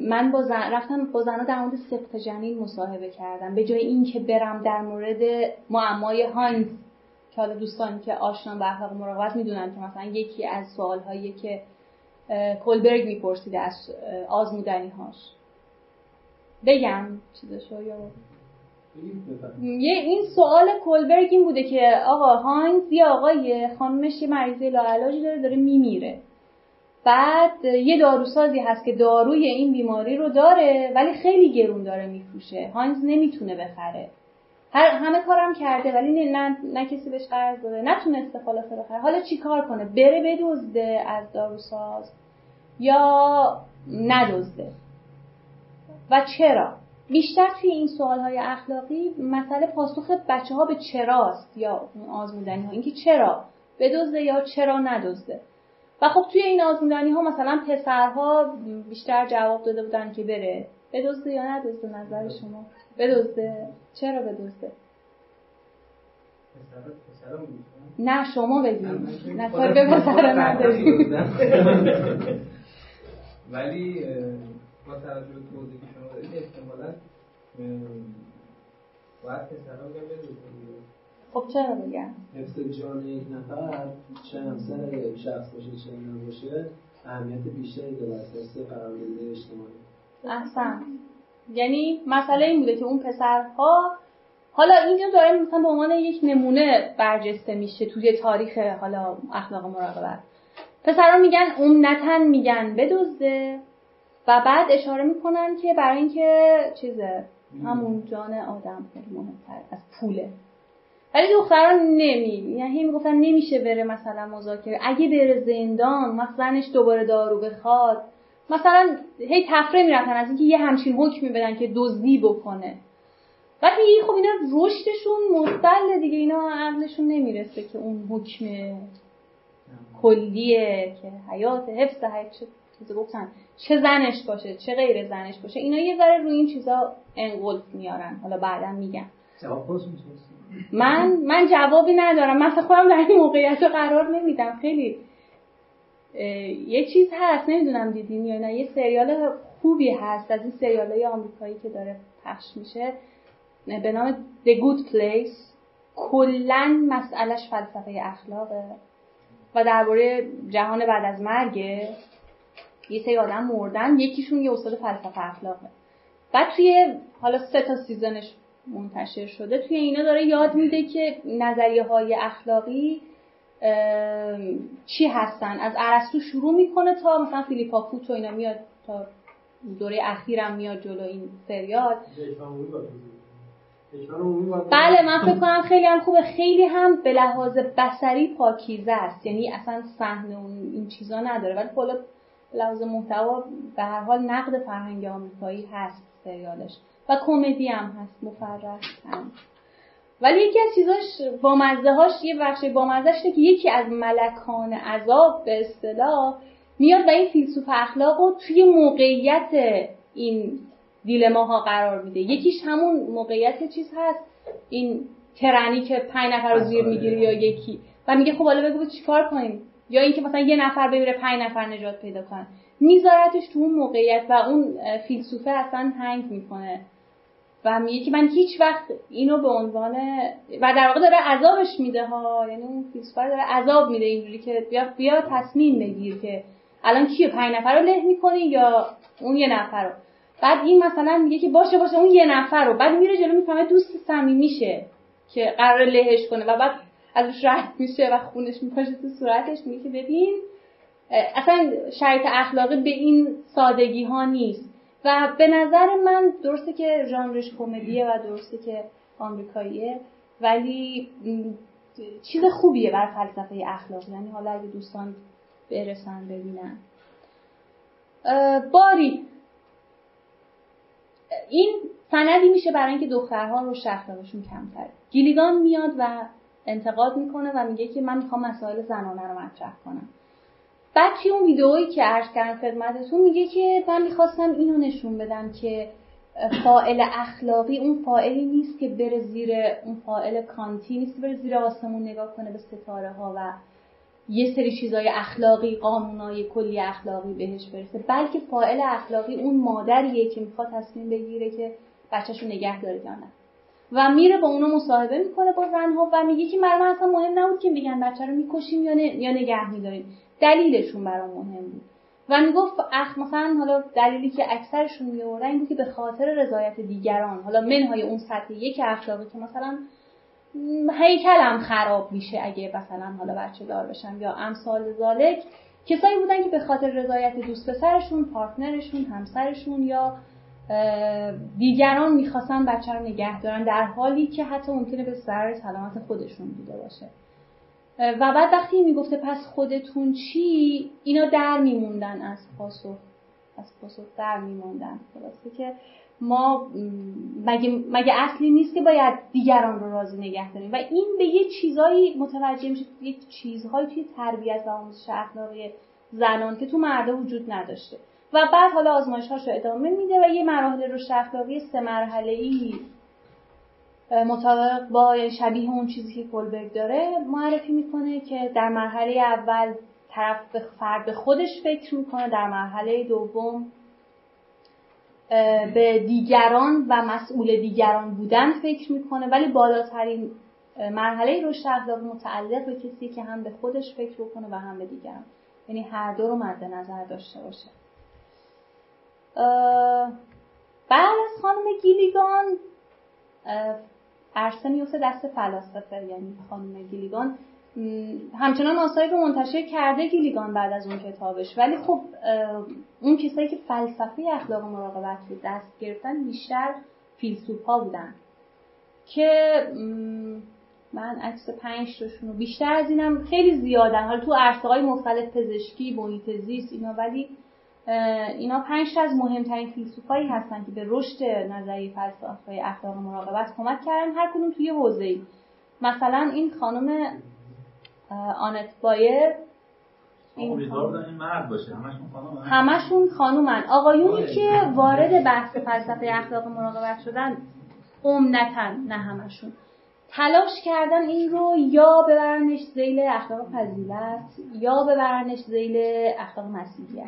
من با زن رفتم با زن‌ها در مورد سقط جنین مصاحبه کردم، به جای این که برم در مورد معمای هاینز که حالا دوستانی که آشنا به اخلاق مراقبت میدونن که مثلا یکی از سوال‌هایی که کولبرگ میپرسیده از آزمودنی‌هاش. بگم چیزشو یا یه این سوال کولبرگ این بوده که آقا هاینز یا آقای خانمش یه مریضی لاعلاجی داره داره میمیره، بعد یه داروسازی هست که داروی این بیماری رو داره ولی خیلی گرون داره میفروشه، هاینز نمیتونه بخره، هر همه کارم کرده ولی نه, نه،, نه کسی بهش قرض داده، نتونسته خلاص بخره. حالا چیکار کنه؟ بره بدزده از داروساز یا ندزده و چرا؟ بیشتر توی این سوال‌های اخلاقی مسئله پاسخ بچه‌ها به چراست یا آزمودنی‌ها، اینکه چرا بدزده یا چرا ندزده. و خب توی این آزمودنی‌ها مثلا پسرها بیشتر جواب داده بودن که بره بدزده یا ندزده. نظر شما بدزده؟ چرا بدزده؟ نه شما بگید، نه کار به پسر ندارید. ولی با توجه به توضیحی که شما دارید احتمالاً باید پسرها بگم بدزده. خب چرا بگم؟ حفظ جان یک نفر چه همسر شخص باشه چه نباشه اهمیت بیشتری داره از حفظ فرآیند اجتماعی. احسن. یعنی مسئله این بوده که اون پسرها، حالا اینجا داره مثلا به عنوان یک نمونه برجسته میشه توی تاریخ حالا اخلاق مراقبت، پسرها میگن عمتن میگن بدزده و بعد اشاره میکنن که برای اینکه چیزه همون جان آدم خیلی مهمتر از پوله. ولی دختران نمی، یعنی میگفتن نمیشه بره مثلا مذاکره، اگه بره زندان مثلاش دوباره دارو بخواد، مثلا هی تفره میرفتن از اینکه یه همچین حکمی بدن که دزدی بکنه. بعد میگه خب اینا رشدشون مختل دیگه، اینا عقلشون نمیرسه که اون حکم کلیه که حیات، حفظ حیات، چه چیزا گفتن، چه زنش باشه چه غیر زنش باشه، اینا یه ذره روی این چیزا انقلب میارن. حالا بعدا میگم جواب باز میتونست. من من جوابی ندارم، من فقط خودم در این موقعیت قرار نمیدم. خیلی یه چیز هست، نمیدونم دیدین یا نه، یه سریال خوبی هست از این سریالای آمریکایی که داره پخش میشه به نام The Good Place. کلاً مسئلهش فلسفه اخلاقه و درباره جهان بعد از مرگه. یه سری آدم مردن، یکیشون یه استاد فلسفه اخلاقه. بعد توی حالا سه تا سیزنش منتشر شده، توی اینا داره یاد میده که نظریه های اخلاقی چی هستن. از ارسطو شروع میکنه تا مثلا فیلیپا فوت و اینا میاد، تا دوره اخیرم میاد جلو این سریال. بله من فکر کنم خیلی هم خوبه، خیلی هم به لحاظ بصری پاکیزه است، یعنی اصلا صحنه این چیزا نداره، ولی کلا به لحاظ محتوا به هر حال نقد فرهنگ آمریکایی هست سریالش و کمدی هم هست مفرح هم. ولی یکی از چیزاش بامزه هاش، یه بخش بامزه شده که یکی از ملکان عذاب به اصطلاح میاد و این فیلسوف اخلاق رو توی موقعیت این دیلماها قرار میده. یکیش همون موقعیت چیز هست، این کرنی که پنج نفر رو زیر میگیره یا یکی، و میگه خب حالا بگو چیکار کنیم، یا اینکه مثلا یه نفر بمیره پنج نفر نجات پیدا کنن. میذارتش تو اون موقعیت و اون فیلسوفه اصلا هنگ میکنه و میگه که من هیچ وقت اینو به عنوان و در واقع داره عذابش میده ها، یعنی اون فیلسوفه داره عذاب میده اینجوری که بیا بیا تصمیم بگیر که الان کیه، پنج نفر رو له میکنی یا اون یه نفر رو. بعد این مثلا میگه که باشه باشه اون یه نفر رو، بعد میره جلو میفهمه دوست صمیمیشه که قرار لهش کنه و بعد ازش رد میشه و خونش میپاشه تو صورتش. میگه ببین اصلا شرایط اخلاقی به این سادگی ها نیست. و به نظر من درسته که ژانرش کمدیه و درسته که آمریکاییه، ولی چیز خوبیه بر فلسفه اخلاق، یعنی حالا اگه دوستان برسن ببینن. باری این سندی میشه برای اینکه دخترها رو شخصیتشون کم کنه. گیلیگان میاد و انتقاد میکنه و میگه که من میخوام مسائل زنانه رو مطرح کنم. بعد توی اون ویدئویی که عرض کردم خدمتتون میگه که من میخواستم اینو نشون بدم که فاعل اخلاقی اون فاعلی نیست که بره زیر، اون فاعل کانتی نیست که بره زیر آسمون نگاه کنه به ستاره ها و یه سری چیزای اخلاقی، قانونای کلی اخلاقی بهش برسه، بلکه فاعل اخلاقی اون مادریه که میخواد تصمیم بگیره که بچه‌شو نگه داره یا نه. و میره با اونو مصاحبه میکنه با زنها و میگه که برام اصلا مهم نبود که میگن بچه رو میکشیم یا نه... یا نگه میداریم، دلیلشون برام مهم بود. و میگفت اخ مثلا حالا دلیلی که اکثرشون میآوردن این بود که به خاطر رضایت دیگران، حالا منهای اون سطح یک اخلاقی که مثلا هیکلم خراب میشه اگه مثلا حالا بچه دار بشم یا امثال ذالک، کسایی بودن که به خاطر رضایت دوست پسرشون، پارتنرشون، همسرشون یا دیگران میخواستن بچه رو نگه دارن، در حالی که حتی ممکنه به ضرر سلامت خودشون بوده باشه. و بعد وقتی میگفته پس خودتون چی، اینا در میموندن از پاسخ از پاسخ در میموندن. خلاصه که ما مگه مگه اصلی نیست که باید دیگران رو راضی نگه داریم. و این به یه چیزایی متوجه میشه، یه چیزهایی توی تربیت و آموزش اخلاقی زنان که تو مردا وجود نداشته. و بعد حالا آزمایش‌هاش رو ادامه میده و یه مراحل رشد اخلاقی سه مرحله‌ای مطابق با شبیه اون چیزی که کولبرگ داره معرفی میکنه، که در مرحله اول طرف به فرد خودش فکر میکنه، در مرحله دوم به دیگران و مسئول دیگران بودن فکر میکنه، ولی بالاترین مرحله رشد اخلاقی متعلق به کسی که هم به خودش فکر بکنه و هم به دیگران، یعنی هر دو رو مد نظر داشته باشه. بعد از خانم گیلیگان عرصه میفته دست فلاسفه، یعنی خانم گیلیگان همچنان آثاری رو منتشر کرده گیلیگان بعد از اون کتابش، ولی خب اون کسایی که فلسفه اخلاق مراقبت رو دست گرفتن بیشتر فیلسوفا بودن، که من عکس پنج تاشون رو بیشتر از اینم خیلی زیادن، حالا تو عرصه‌های مختلف پزشکی، محیط زیست اینا، ولی اینا پنج تا از مهمترین فیلسوفایی هستن که به رشد نظریه فلسفه اخلاق مراقبت کمک کردن، هر کدوم توی حوزه‌ای. مثلا این خانم آنت بایر، این خانم این مرد باشه، همشون خانومن، همشون خانومن. آقایونی که وارد بحث فلسفه اخلاق مراقبت شدن عمدتاً، نه همشون، تلاش کردن این رو یا ببرنش ذیل اخلاق فضیلت یا ببرنش ذیل اخلاق مسیحیت.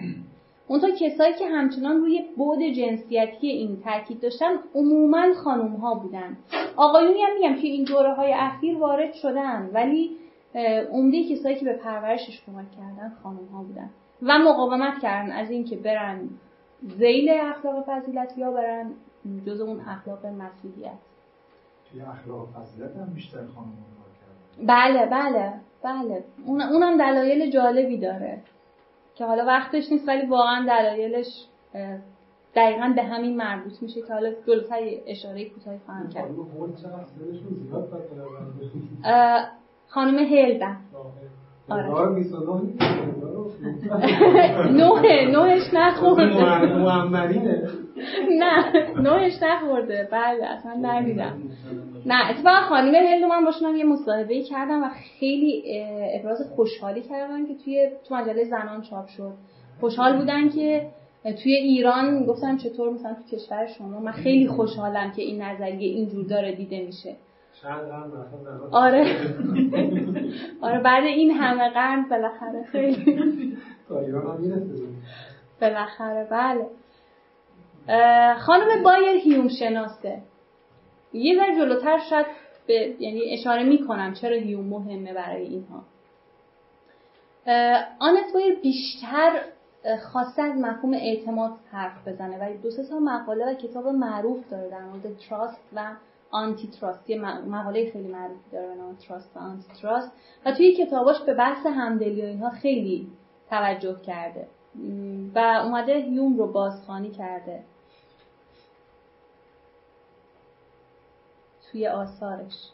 اونطور کسایی که همچنان روی بعد جنسیتی این تاکید داشتن عموما خانم ها بودن. آقایونی هم میگم که این دوره های اخیر وارد شدن، ولی عمده کسایی که به پرورشش کمک کردن خانم ها بودن و مقاومت کردن از این که برن ذیل اخلاق فضیلت یا برن جز اون اخلاق مسیحیت. توی اخلاق فضیلت هم بیشتر خانم ها کردن. بله بله بله، اونم دلایل جالبی داره که حالا وقتش نیست، ولی واقعا دلایلش دقیقاً به همین مربوط میشه که حالا جلوتر اشاره کوتاهی خواهم کرد. خانم هلد آره نوه نوهش نخورده، معمرینه، نه نوهش نخورده، بله اصلا نمیدم، نه اتفاقا خانم هلد من باشونم یه مصاحبه‌ای کردم و خیلی ابراز خوشحالی کردن که توی تو مجله زنان چاپ شد. خوشحال بودن که توی ایران، گفتن چطور مثلا تو کشور شما، من خیلی خوشحالم که این نظریه اینجور داره دیده میشه. آره آره بعد این همه قرن بالاخره خیلی تا ایران میرسه بالاخره. بله خانم بایر هیوم شناسه، یه ذره جلوتر شاید به یعنی اشاره میکنم چرا هیوم مهمه برای اینها. آنت بایر بیشتر خواسته از مفهوم اعتماد حرف بزنه، ولی دو سه تا مقاله و کتاب معروف داره در مورد تراست و آنتی تراست، یه مقاله خیلی معروفی داره به نام تراست و آنتی تراست و توی کتاباش به بحث همدلی و اینها خیلی توجه کرده و اومده هیوم رو بازخوانی کرده توی آثارش.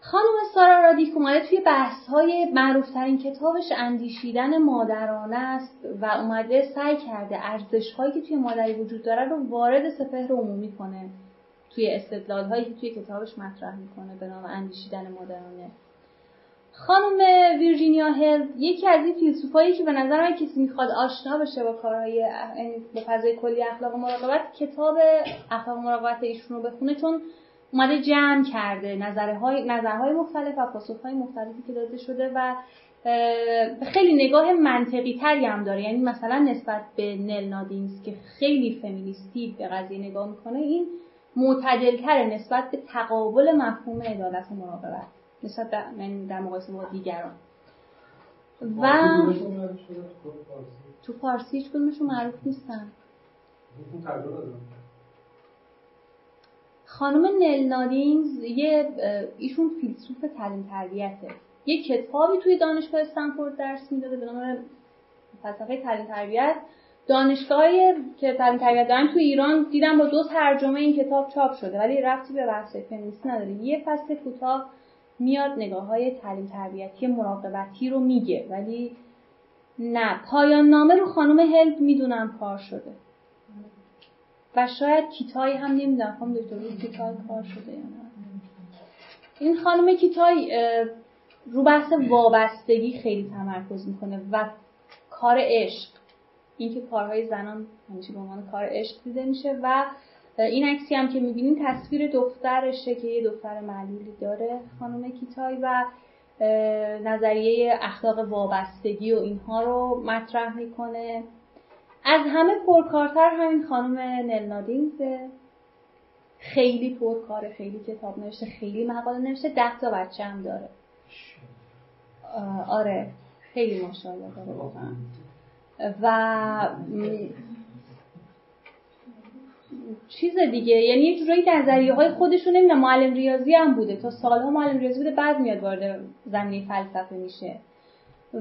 خانم سارا رادیک اومده توی بحث‌های معروف‌ترین کتابش اندیشیدن مادرانه است و اومده سعی کرده ارزش‌هایی که توی مادری وجود داره رو وارد سپهر عمومی کنه توی استدلال‌هایی که توی کتابش مطرح می‌کنه به نام اندیشیدن مادرانه. خانم ویرجینیا هلد یکی از این فیلسوفایی که به نظر من کسی می‌خواد آشنا بشه با کارهای با فضای کلی اخلاق مراقبت، کتاب اخلاق مراقبت ایشون رو بخونه، چون اومده جمع کرده نظرهای نظرهای مختلف و پاسخ‌های مختلفی که داده شده و خیلی نگاه منطقی تری هم داره. یعنی مثلا نسبت به نل نادینز که خیلی فمینیستی به قضیه نگاه می‌کنه، این معتدل‌تر نسبت به تقابل مفهوم عدالت و مراقبت نسبت در مقایسه با دیگران. و تو فارسی هیچ کدومشون معروف نیستن. خانم نل نادینز یه ایشون فیلسوف تعلیم تربیته. یه کتابی توی دانشگاه استنفورد درس میداده به نام فلسفه تعلیم تربیت. دانشگاهی که تعلیم تربیت دارن توی ایران دیدم با دو ترجمه این کتاب چاپ شده ولی ربطی به بحث فمینیسم نداره. یه فصل کوتاه میاد نگاه‌های تعلیم تربیتی مراقبتی رو میگه ولی نه پایان نامه رو خانم هلد میدونم کار شده. و شاید کیتای هم نمیدونم خانم دکتر کیتای کار شده یا نه. این خانم کیتای رو بحث وابستگی خیلی تمرکز میکنه و کار عشق، اینکه کارهای زنان همیشه به عنوان کار عشق دیده میشه و این عکسی هم که میبینین تصویر دخترشه که یه دختر معلولی داره خانم کیتای و نظریه اخلاق وابستگی و اینها رو مطرح میکنه. از همه پرکارتر همین خانم نل نادینزه، خیلی پرکاره، خیلی کتاب نوشته، خیلی مقاله نوشته، ده تا بچه هم داره. آره خیلی ماشاءالله داره واقعا. و چیز دیگه یعنی یه جورایی نظریه‌های خودشون نمیدونم معلم ریاضی هم بوده، تا سالها معلم ریاضی بوده بعد میاد وارد زمینه فلسفه میشه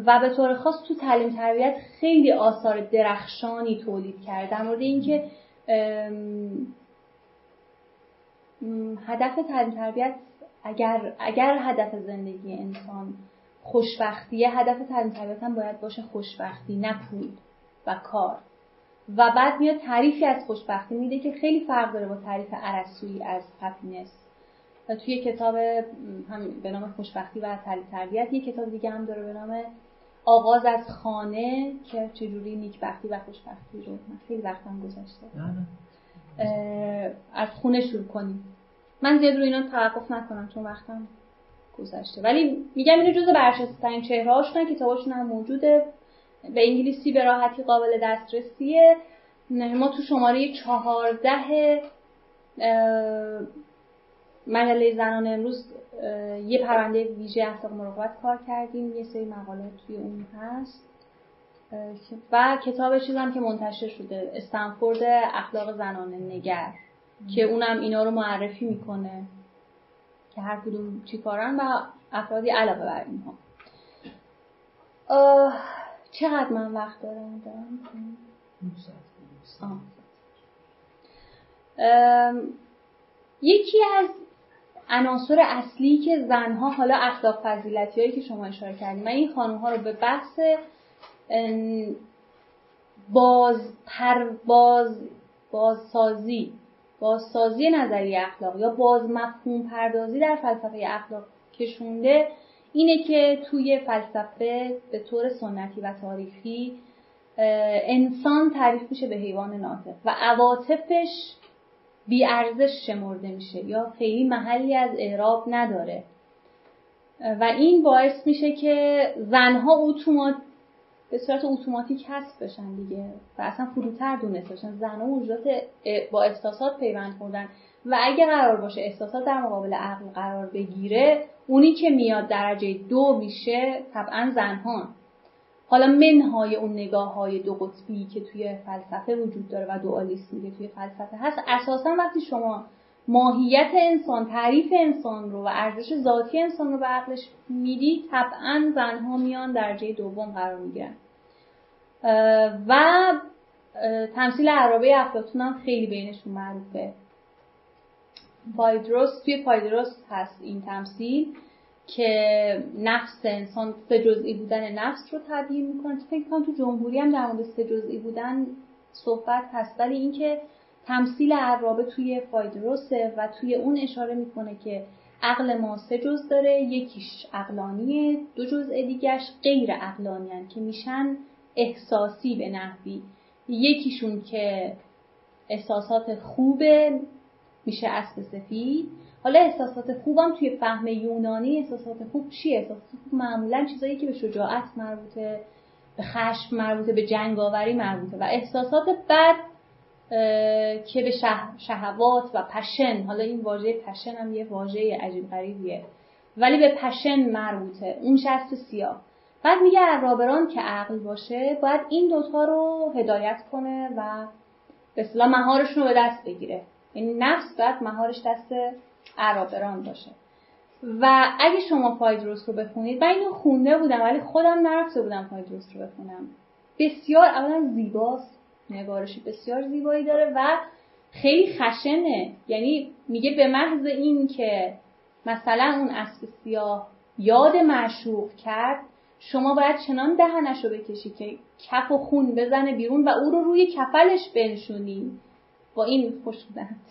و به طور خاص تو تعلیم تربیت خیلی آثار درخشانی تولید کرده در مورد اینکه هدف تعلیم تربیت اگر اگر هدف زندگی انسان خوشبختیه، هدف تعلیم تربیت هم باید باشه خوشبختی نه پول و کار. و بعد میاد تعریفی از خوشبختی میده که خیلی فرق داره با تعریف ارسطویی از هپینس. و توی کتاب هم به نام خوشبختی و تعلیم تربیت یک کتاب دیگه هم داره به نام آغاز از خانه که چجوری نیکبختی و خوشبختی رو من خیلی وقت هم گذشته از خونه شروع کنیم. من زیاد رو اینا توقف نکنم چون وقتم گذشته، ولی میگم اینو جزء برجسته‌ترین چهره‌هاشون، کتاباشون هم موجوده، به انگلیسی به راحتی قابل دسترسیه. ما تو شماره چهارده مجله زنان امروز یه پرونده ویژه اخلاق مراقبت کار کردیم، یه سری مقاله توی اون هست و کتاب چیزم که منتشر شده استنفورد اخلاق زنان نگر که اونم اینا رو معرفی میکنه که هر کدوم چی کارن و افرادی علاقه بر اینها. چقدر من وقت دارم دارم؟ یکی از عناصر اصلی که زنها حالا اخلاق فضیلتی هایی که شما اشاره کردیم، من این خانوم ها رو به بحث باز پر باز بازسازی بازسازی نظریه اخلاق یا باز مفهوم پردازی در فلسفه اخلاق کشونده اینه که توی فلسفه به طور سنتی و تاریخی انسان تعریف میشه به حیوان ناطق و عواطفش بی‌ارزش شمرده میشه یا خیلی محلی از اعراب نداره و این باعث میشه که زنها اوتومات به صورت اتوماتیک حذف بشن دیگه و اصلا فروتر دونسته بشن. زنها موجودات با احساسات پیوند خوردن و اگه قرار باشه احساسات در مقابل عقل قرار بگیره اونی که میاد درجه دو میشه طبعا زنها. حالا منهای اون نگاه‌های دو قطبی که توی فلسفه وجود داره و دوالیسمی که توی فلسفه هست، اساسا وقتی شما ماهیت انسان، تعریف انسان رو و ارزش ذاتی انسان رو به عقلش میدی، طبعا زنها میان درجه دوم قرار میگیرن. و تمثیل عرابه افلاطون هم خیلی بینشون معروفه. پایدروس توی پایدروس هست این تمثیل که نفس انسان، سه جزئی بودن نفس رو تبیین میکنه. فکر کنم تو جمهوری هم در مورد سه جزئی بودن صحبت هست، ولی اینکه تمثیل عرابه توی پایدروسه و توی اون اشاره میکنه که عقل ما سه جزء داره، یکیش عقلانیه، دو جزء دیگهش غیر عقلانیان که میشن احساسی به نحوی، یکیشون که احساسات خوبه میشه اسب سفید. حالا احساسات خوبم توی فهم یونانی احساسات خوب چیه؟ احساسات خوب معمولا چیزایی که به شجاعت مربوطه، به خشم مربوطه، به جنگاوری مربوطه و احساسات بد که به شهوات و پشن، حالا این واژه پشن هم یه واژه عجیب غریبیه ولی به پشن مربوطه، اون شست سیاه. بعد میگه عرابران که عقل باشه باید این دوتا رو هدایت کنه و به اصطلاح مهارشون رو به دست بگیره، یعنی نفس باید مهارش دست عرابران باشه. و اگه شما فایدروس رو بخونید، من اینو خونده بودم ولی خودم نرفته بودم فایدروس رو بخونم، بسیار اولا زیباست، نگارش بسیار زیبایی داره و خیلی خشنه. یعنی میگه به محض این که مثلا اون اسب سیاه یاد معشوق کرد، شما باید چنان دهنشو بکشی که کف و خون بزنه بیرون و او رو روی کفلش بنشونی با این خوشودند،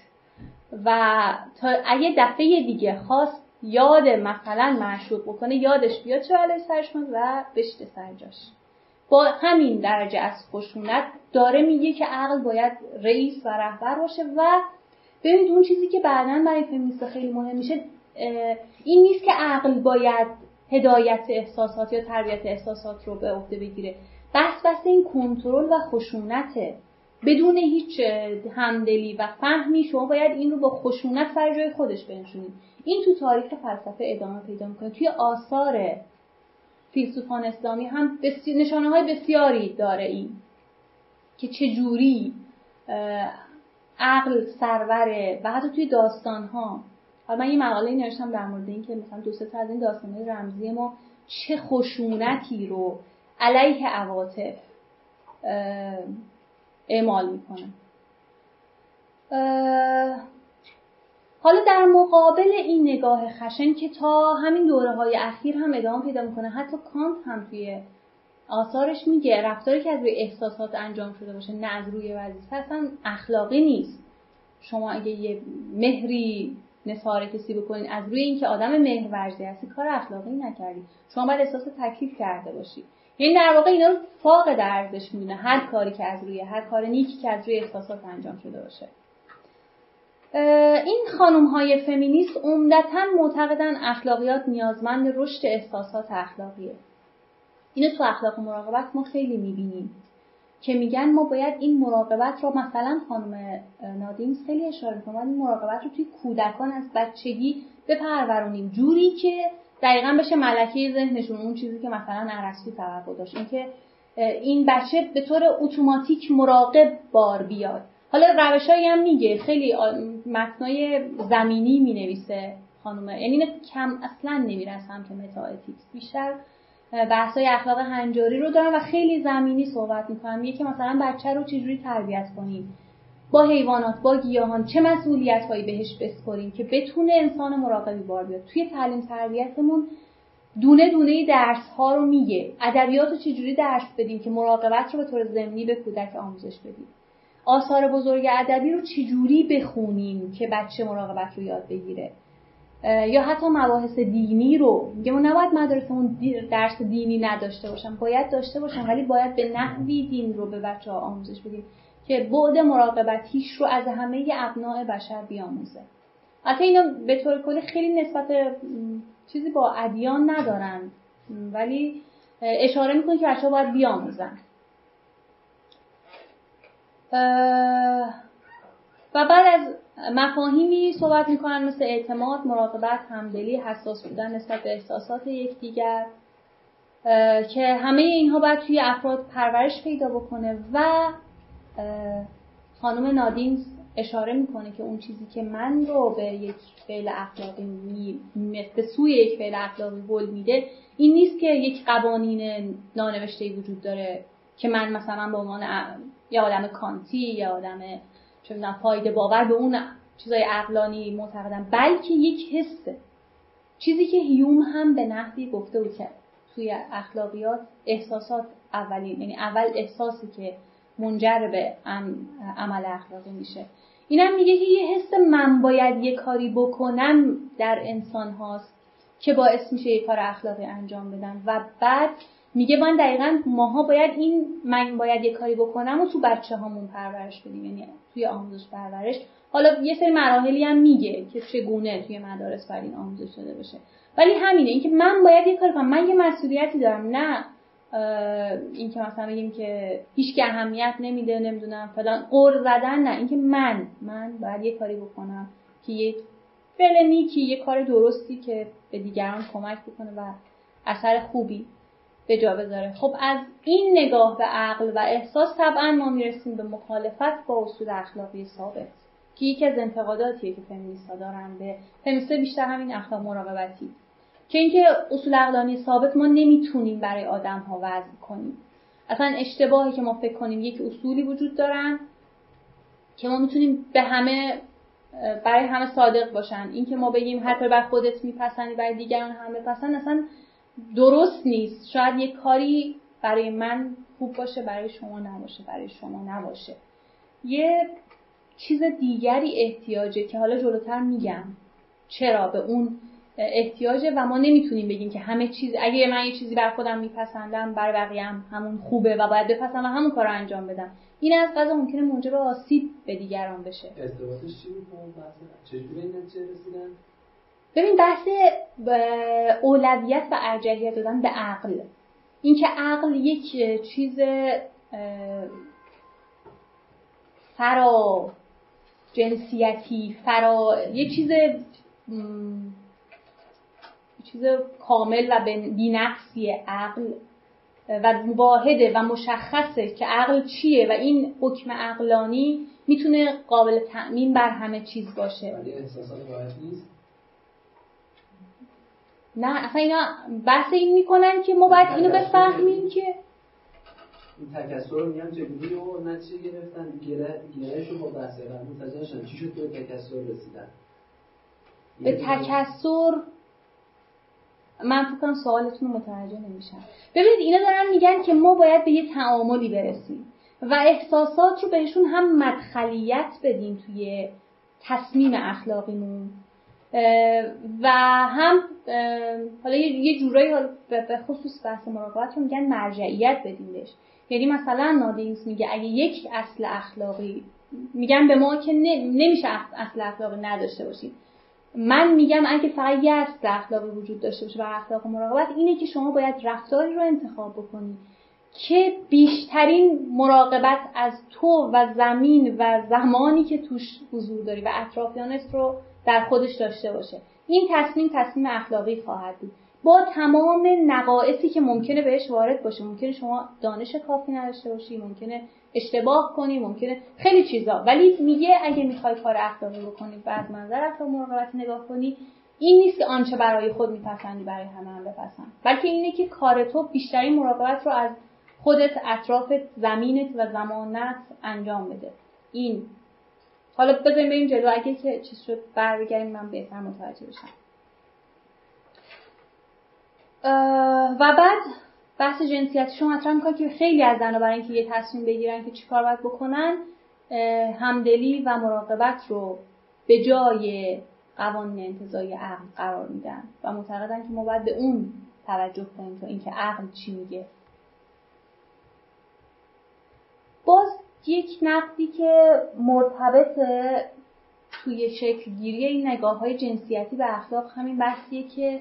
و تا اگه دفعه دیگه خواست یاد مثلا معشوق بکنه، یادش بیاد چه حاله سرشون و بشته سرجاش. با همین درجه از خشونت داره میگه که عقل باید رئیس و رهبر باشه. و ببینید اون چیزی که بعداً برای فمینیست خیلی مهم میشه این نیست که عقل باید هدایت احساسات یا تربیت احساسات رو به عهده بگیره، بس بس این کنترل و خشونته. بدون هیچ همدلی و فهمی شما باید این رو با خشونت سر جای خودش بنشونید. این تو تاریخ فلسفه ادامه پیدا میکنه، توی آثار فیلسوفان اسلامی هم بسی... نشانه های بسیاری داره این که چجوری عقل سروره. و حتی توی داستان ها من یه مقاله نوشتم در مورد این که مثلا دو سه تا از این داستان‌های رمزی ما چه خشونتی رو علیه عواطف اعمال میکنن. حالا در مقابل این نگاه خشن که تا همین دوره‌های اخیر هم ادامه پیدا میکنه، حتی کانت هم توی آثارش میگه رفتاری که از روی احساسات انجام شده باشه نه از روی وظیفه اصلا اخلاقی نیست. شما اگه یه مهری نثار کسی بکنین از روی اینکه آدم مهرورزی هستی کار اخلاقی نکردی، شما باید احساس تکلیف کرده باشی. یعنی در واقع اینا رو فاقد ارزش میدونه، هر کاری که از روی هر کار نیکی که از روی احساسات انجام شده باشه. این خانم های فمینیست عمدتاً معتقدن اخلاقیات نیازمند رشد احساسات اخلاقیه. اینو تو اخلاق مراقبت ما خیلی میبینیم که میگن ما باید این مراقبت رو، مثلا خانم نادینز خیلی اشاره می‌کنه، این مراقبت رو توی کودکان از بچگی بپرورونیم جوری که دقیقاً بشه ملکه ذهنشون، اون چیزی که مثلا ارسطو توقع داشت، این که این بچه به طور اتوماتیک مراقب بار بیاد. حالا روشایی هم میگه، خیلی متنای زمینی مینویسه خانم، یعنی کم اصلاً نمیرسم که متااتیکس بیشتر بحثای اخلاق هنجاری رو دارن و خیلی زمینی صحبت میکنم. یکی مثلا بچه رو چجوری تربیت کنیم، با حیوانات، با گیاهان چه مسئولیت هایی بهش بسپاریم که بتونه انسان مراقبی بار بیاد. توی تعلیم تربیتمون دونه دونه درس ها رو میگه، ادبیات رو چجوری درس بدیم که مراقبت رو به طور ضمنی به کودک آموزش بدیم، آثار بزرگ ادبی رو چجوری بخونیم که بچه مراقبت رو یاد بگیره، یا حتی مباحث دینی رو. میگه ما نباید مدرسمون درس دینی نداشته باشم، باید داشته باشم ولی باید به نحوی دین رو به بچه‌ها آموزش بدیم که بعد مراقبتیش رو از همه ابناء بشر بیاموزه. البته اینا به طور کلی خیلی نسبت چیزی با ادیان ندارن ولی اشاره میکنه که بچه‌ها باید بیاموزن. و بعد از مفاهیمی صحبت میکنن مثل اعتماد، مراقبت، همدلی، حساس بودن نسبت به احساسات یکدیگر که همه اینها باید توی افراد پرورش پیدا بکنه. و خانم نادینز اشاره میکنه که اون چیزی که من رو به یک فعل اخلاقی می... به سوی یک فعل اخلاقی بول میده این نیست که یک قوانین نانوشته‌ای وجود داره که من مثلا به عنوان یه آدم کانتی یا آدم چون فایده باور به اون چیزای عقلانی معتقدم، بلکه یک حسه، چیزی که هیوم هم به نحوی گفته بود که توی اخلاقیات احساسات اولین، یعنی اول احساسی که منجر به عمل اخلاقی میشه. اینم میگه که یه حس من باید یه کاری بکنم در انسان هاست که باعث میشه یه کار اخلاقی انجام بدم. و بعد میگه من دقیقاً ماها باید این من باید یه کاری بکنم و تو بچه هامون پرورش بدیم، یعنی توی آموزش پرورش. حالا یه سری مراحلی هم میگه که چگونه توی مدارس باید این آموزش شده باشه، ولی همینه، اینکه من باید یه کاری کنم، من یه مسئولیتی دارم، نه این که مثلا بگیم که هیچ که اهمیت نمیده نمیدونم فلان قر زدن، نه، این که من من باید یه کاری بکنم که یه فعل که یه کار درستی که به دیگران کمک بکنه و اثر خوبی به جا بذاره. خب از این نگاه به عقل و احساس طبعا ما میرسیم به مخالفت با اصول اخلاقی ثابت که یکی از انتقاداتیه که فمینیست‌ها دارن به فمینیست‌ها، بیشتر همین اخلاق مراقبتی، که اینکه اصول عقلانی ثابت ما نمیتونیم برای آدم‌ها وضع کنیم. اصلا اشتباهی که ما فکر کنیم یک اصولی وجود دارن که ما میتونیم به همه برای همه صادق باشن، اینکه ما بگیم هر طور بر خودت میپسندی برای دیگران هم بپسند، اصلا درست نیست. شاید یک کاری برای من خوب باشه، برای شما نباشه، برای شما نباشه. یه چیز دیگری احتیاجه که حالا جلوتر میگم چرا به اون احتیاجه و ما نمیتونیم بگیم که همه چیز، اگه من یه چیزی بر خودم میپسندم برای بقیه‌ام همون خوبه و باید بپسندم و همون کارو انجام بدم. این از قضا ممکنه منجر به آسیب به دیگران بشه. ازدواجش چی بود؟ چجوری اینا چه رسیدن؟ ببین بحث اولویت و ارجحیت دادن به عقل، اینکه عقل یک چیز فرا جنسیتی، فرا یک چیز چیز کامل و بی‌نقصی عقل و واحده و مشخصه که عقل چیه و این حکم عقلانی میتونه قابل تأمین بر همه چیز باشه. ولی احساسات واحد نیست؟ نه، اصلا اینا بحث این میکنن که ما باید اینو بفهمیم که این تکثر رو میگم چجوری و نتیجه گرفتن، گرایش رو با بحث قبول تجاشن چی شد به تکثر رسیدن؟ به تکثر من فکر کنم سوالتون رو متوجه نمیشم. ببینید اینا دارن میگن که ما باید به یه تعاملی برسیم و احساسات رو بهشون هم مدخلیت بدیم توی تصمیم اخلاقیمون و هم حالا یه جورایی به خصوص بحث مراقبت رو میگن مرجعیت بدیم بهش. یعنی مثلا نادینز میگه اگه یک اصل اخلاقی، میگن به ما که نمیشه اصل اخلاقی نداشته باشیم، من میگم اگه فقط یه اصل اخلاقی وجود داشته باشه و اخلاق مراقبت اینه که شما باید رفتاری رو انتخاب بکنی که بیشترین مراقبت از تو و زمین و زمانی که توش حضور داری و اطرافیانت رو در خودش داشته باشه. این تصمیم تصمیم اخلاقی خواهد بود با تمام نقایصی که ممکنه بهش وارد باشه. ممکنه شما دانش کافی نداشته باشی، ممکنه اشتباه کنی، ممکنه خیلی چیزا، ولی میگه اگه میخوای کار اخلاقی بکنی و از منظر اخلاق مراقبت نگاه کنی، این نیست که آنچه برای خود میپسندی برای همه هم بپسند، بلکه اینه که کار تو بیشترین مراقبت رو از خودت، اطرافت، زمینت و زمانت انجام بده. این حالا بذاریم بریم جلو، اگه که چیز شد برگردیم من بهتر متوجه بشم. و بعد بحث جنسیتشون مطرح میکنه که خیلی از زن‌ها برای اینکه یه تصمیم بگیرن که چی کار باید بکنن، همدلی و مراقبت رو به جای قوانین انتزاعی عقل قرار میدن و معتقدن که ما باید به اون توجه کنیم تا اینکه عقل چی میگه. باز یک نقدی که مرتبطه توی شکل گیری این نگاه‌های جنسیتی به اخلاق همین بحثیه که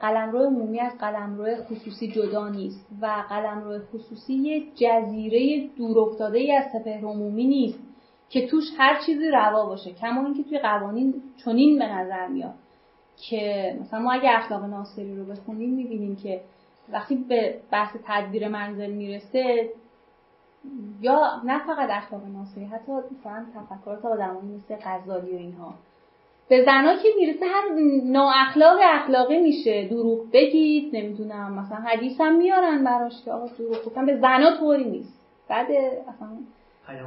قلمرو عمومی از قلمرو خصوصی جدا نیست و قلمرو خصوصی یه جزیره دورافتاده‌ای از سپهر عمومی نیست که توش هر چیزی روا باشه، کما اینکه توی قوانین چنین به نظر میاد که مثلا ما اگه اخلاق ناصری رو بخونیم می‌بینیم که وقتی به بحث تدبیر منزل میرسه، یا نه فقط اخلاق ناصری، حتی مثلا تفکرات آدمانی مثل غزالی و اینها، به زنا که میرسه هر نااخلاق اخلاقی میشه. دروغ بگید، نمیدونم مثلا حدیث هم میارن براش که آقا دروغ گفتن به زنا طوری نیست، بعد اصلا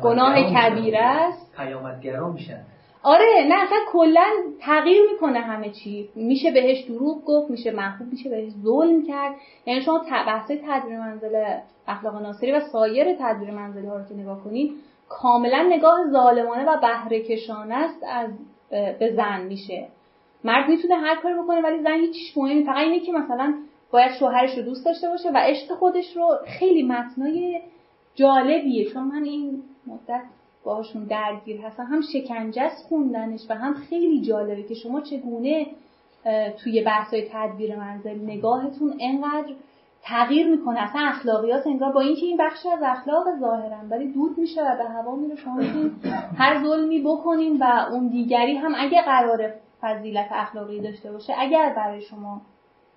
گناه کبیره است، پیامدگرا میشن. آره نه اصلا کلا تغییر میکنه همه چی، میشه بهش دروغ گفت، میشه محبوب، میشه بهش ظلم کرد. یعنی شما بحث تدبیر منزل اخلاق ناصری و سایر تدبیر منزل ها رو که نگاه کنید، کاملا نگاه ظالمانه و بهره کشانه است از به زن میشه. مرد میتونه هر کاری بکنه ولی زن هیچ مهمی، فقط اینه که مثلا باید شوهرش رو دوست داشته باشه و عشق خودش رو. خیلی متنای جالبیه، چون من این مدت باهاشون درگیر هستم، هم شکنجه است خوندنش و هم خیلی جالبه که شما چگونه توی بحث‌های تدبیر منزل نگاهتون انقدر تغییر میکنه. اصلا اخلاقیات انگار با اینکه این بخش از اخلاق ظاهرن ولی دود میشه و به هوا میره. شما هر ظلمی بکنین و اون دیگری هم اگه قراره فضیلت اخلاقی داشته باشه، اگر برای شما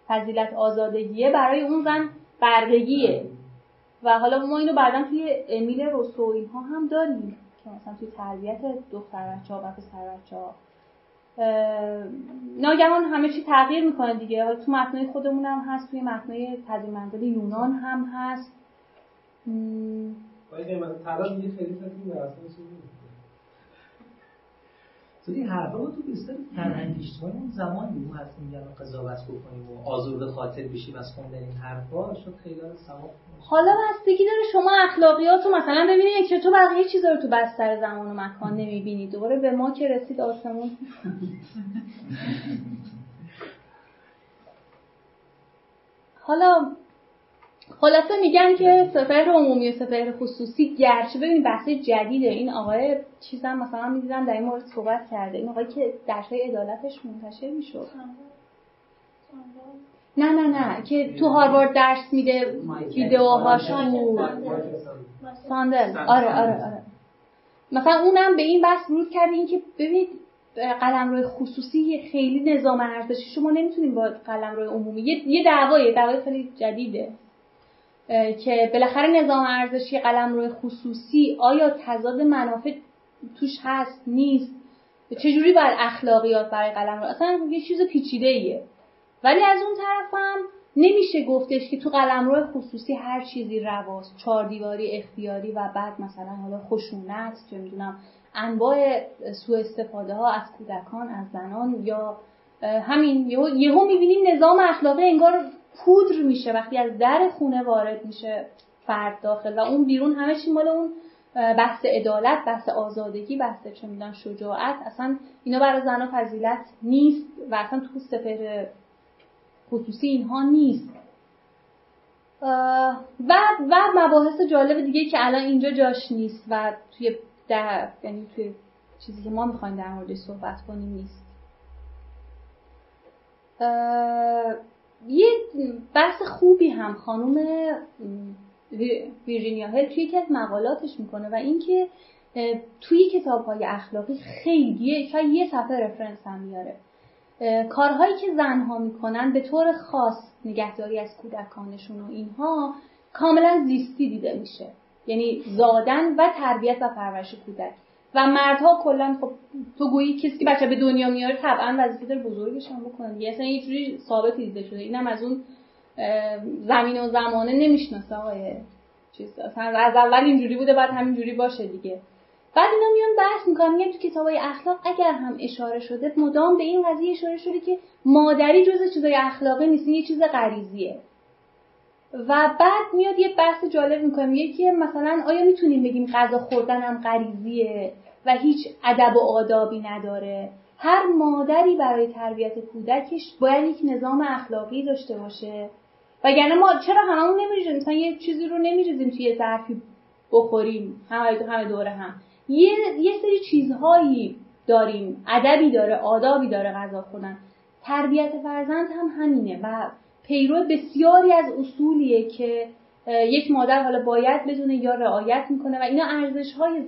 فضیلت آزادگیه، برای اون زن بردگیه. و حالا ما اینو بعداً توی امیل روسو اینها هم داریم که مثلا توی تربیت دختر بچه‌ها و پسر بچه‌ها ناگهان همه چی تغییر میکنه دیگه. تو متنای خودمون هم هست، توی متنای تدوین منزل یونان هم هست. ولی قیمت طلاق دیگه خیلی تدوین در اصل چیزی نیست. این حرفا تو بیشتر فرهنگیشتون اون زمان بود هست میگن قضاوت بکنیم و آزرده خاطر بشیم از خوندن این حرفا. شو خیلی سواب حالا بستگی داره شما اخلاقیاتو مثلا ببینید که تو بقیه چیزا رو تو بستر زمان و مکان نمیبینید. دوباره به ما که رسید آسمون. حالا خلاصه میگن که سپهر عمومی و سپهر خصوصی، گرچه ببین بحث جدیده، این آقای چیزا مثلا می‌دیدم در این مورد صحبت کرده، این آقای که درسای عدالتش منتشر میشد. نه نه نه که تو هاروارد درس میده ویدئوهاشون ساندل. آره آره آره مثلا اونم به این بحث ورود کرد، این که ببینید قلمرو خصوصی خیلی نظام ارزشی شما نمیتونید با قلمرو عمومی. یه دعوایه دعوای خیلی جدیده که بالاخره نظام ارزشی قلمرو خصوصی آیا تضاد منافع توش هست نیست، چجوری باید اخلاقیات برای قلمرو، اصلا یه چیز پیچیده‌ایه. ولی از اون طرفم نمیشه گفتش که تو قلمرو خصوصی هر چیزی رواست، چهاردیواری اختیاری و بعد مثلا حالا خشونت، چه میدونم انواع سوء استفاده ها از کودکان از زنان، یا همین یهو یهو میبینیم نظام اخلاقی انگار پودر میشه وقتی از در خونه وارد میشه فرد داخل و اون بیرون همه چی مال اون بحث عدالت، بحث آزادگی، بحث چه میدونم شجاعت، اصلا اینا برای زنا فضیلت نیست و اصلا تو سفر خصوصی اینها نیست. و و مباحث جالب دیگه که الان اینجا جاش نیست و توی در یعنی توی چیزی که ما می‌خوایم در موردش صحبت کنیم نیست. یه بحث خوبی هم خانم ویرجینیا هلد توی یکی از مقالاتش میکنه و اینکه توی کتاب‌های اخلاقی خیلی شاید یه صفحه رفرنس هم میاره. کارهایی که زنها میکنن به طور خاص نگهداری از کودکانشون و اینها کاملا زیستی دیده میشه، یعنی زادن و تربیت و پرورش کودک. و مردها کلا خب تو گویی کسی که بچه به دنیا میاره طبعا وظیفه داره بزرگش هم بکنه، یعنی اصلا یه جوری ثابت دیده شده. اینم از اون زمین و زمانه نمیشناسه آقای چیز، اصلا از اول اینجوری بوده بعد همینجوری باشه دیگه. بعد اینا میان بحث میکنم میگم تو کتابای اخلاق اگر هم اشاره شده مدام به این قضیه اشاره شده که مادری جزء چیزای اخلاقی نیست، یه چیز غریزیه. و بعد میاد یه بحث جالب میکنم میگه که مثلا آیا میتونیم بگیم غذا خوردن هم غریزیه و هیچ ادب و آدابی نداره؟ هر مادری برای تربیت کودکش باید یک نظام اخلاقی داشته باشه، وگرنه ما چرا همون نمیریزیم مثلا یه چیزی رو نمیریزیم توی ظرفی بخوریم همه همه دوره هم. یه یه سری چیزهایی داریم، ادبی داره، آدابی داره غذا خوردن. تربیت فرزند هم همینه و پیرو بسیاری از اصولیه که یک مادر حالا باید بدونه یا رعایت میکنه و اینا ارزش‌های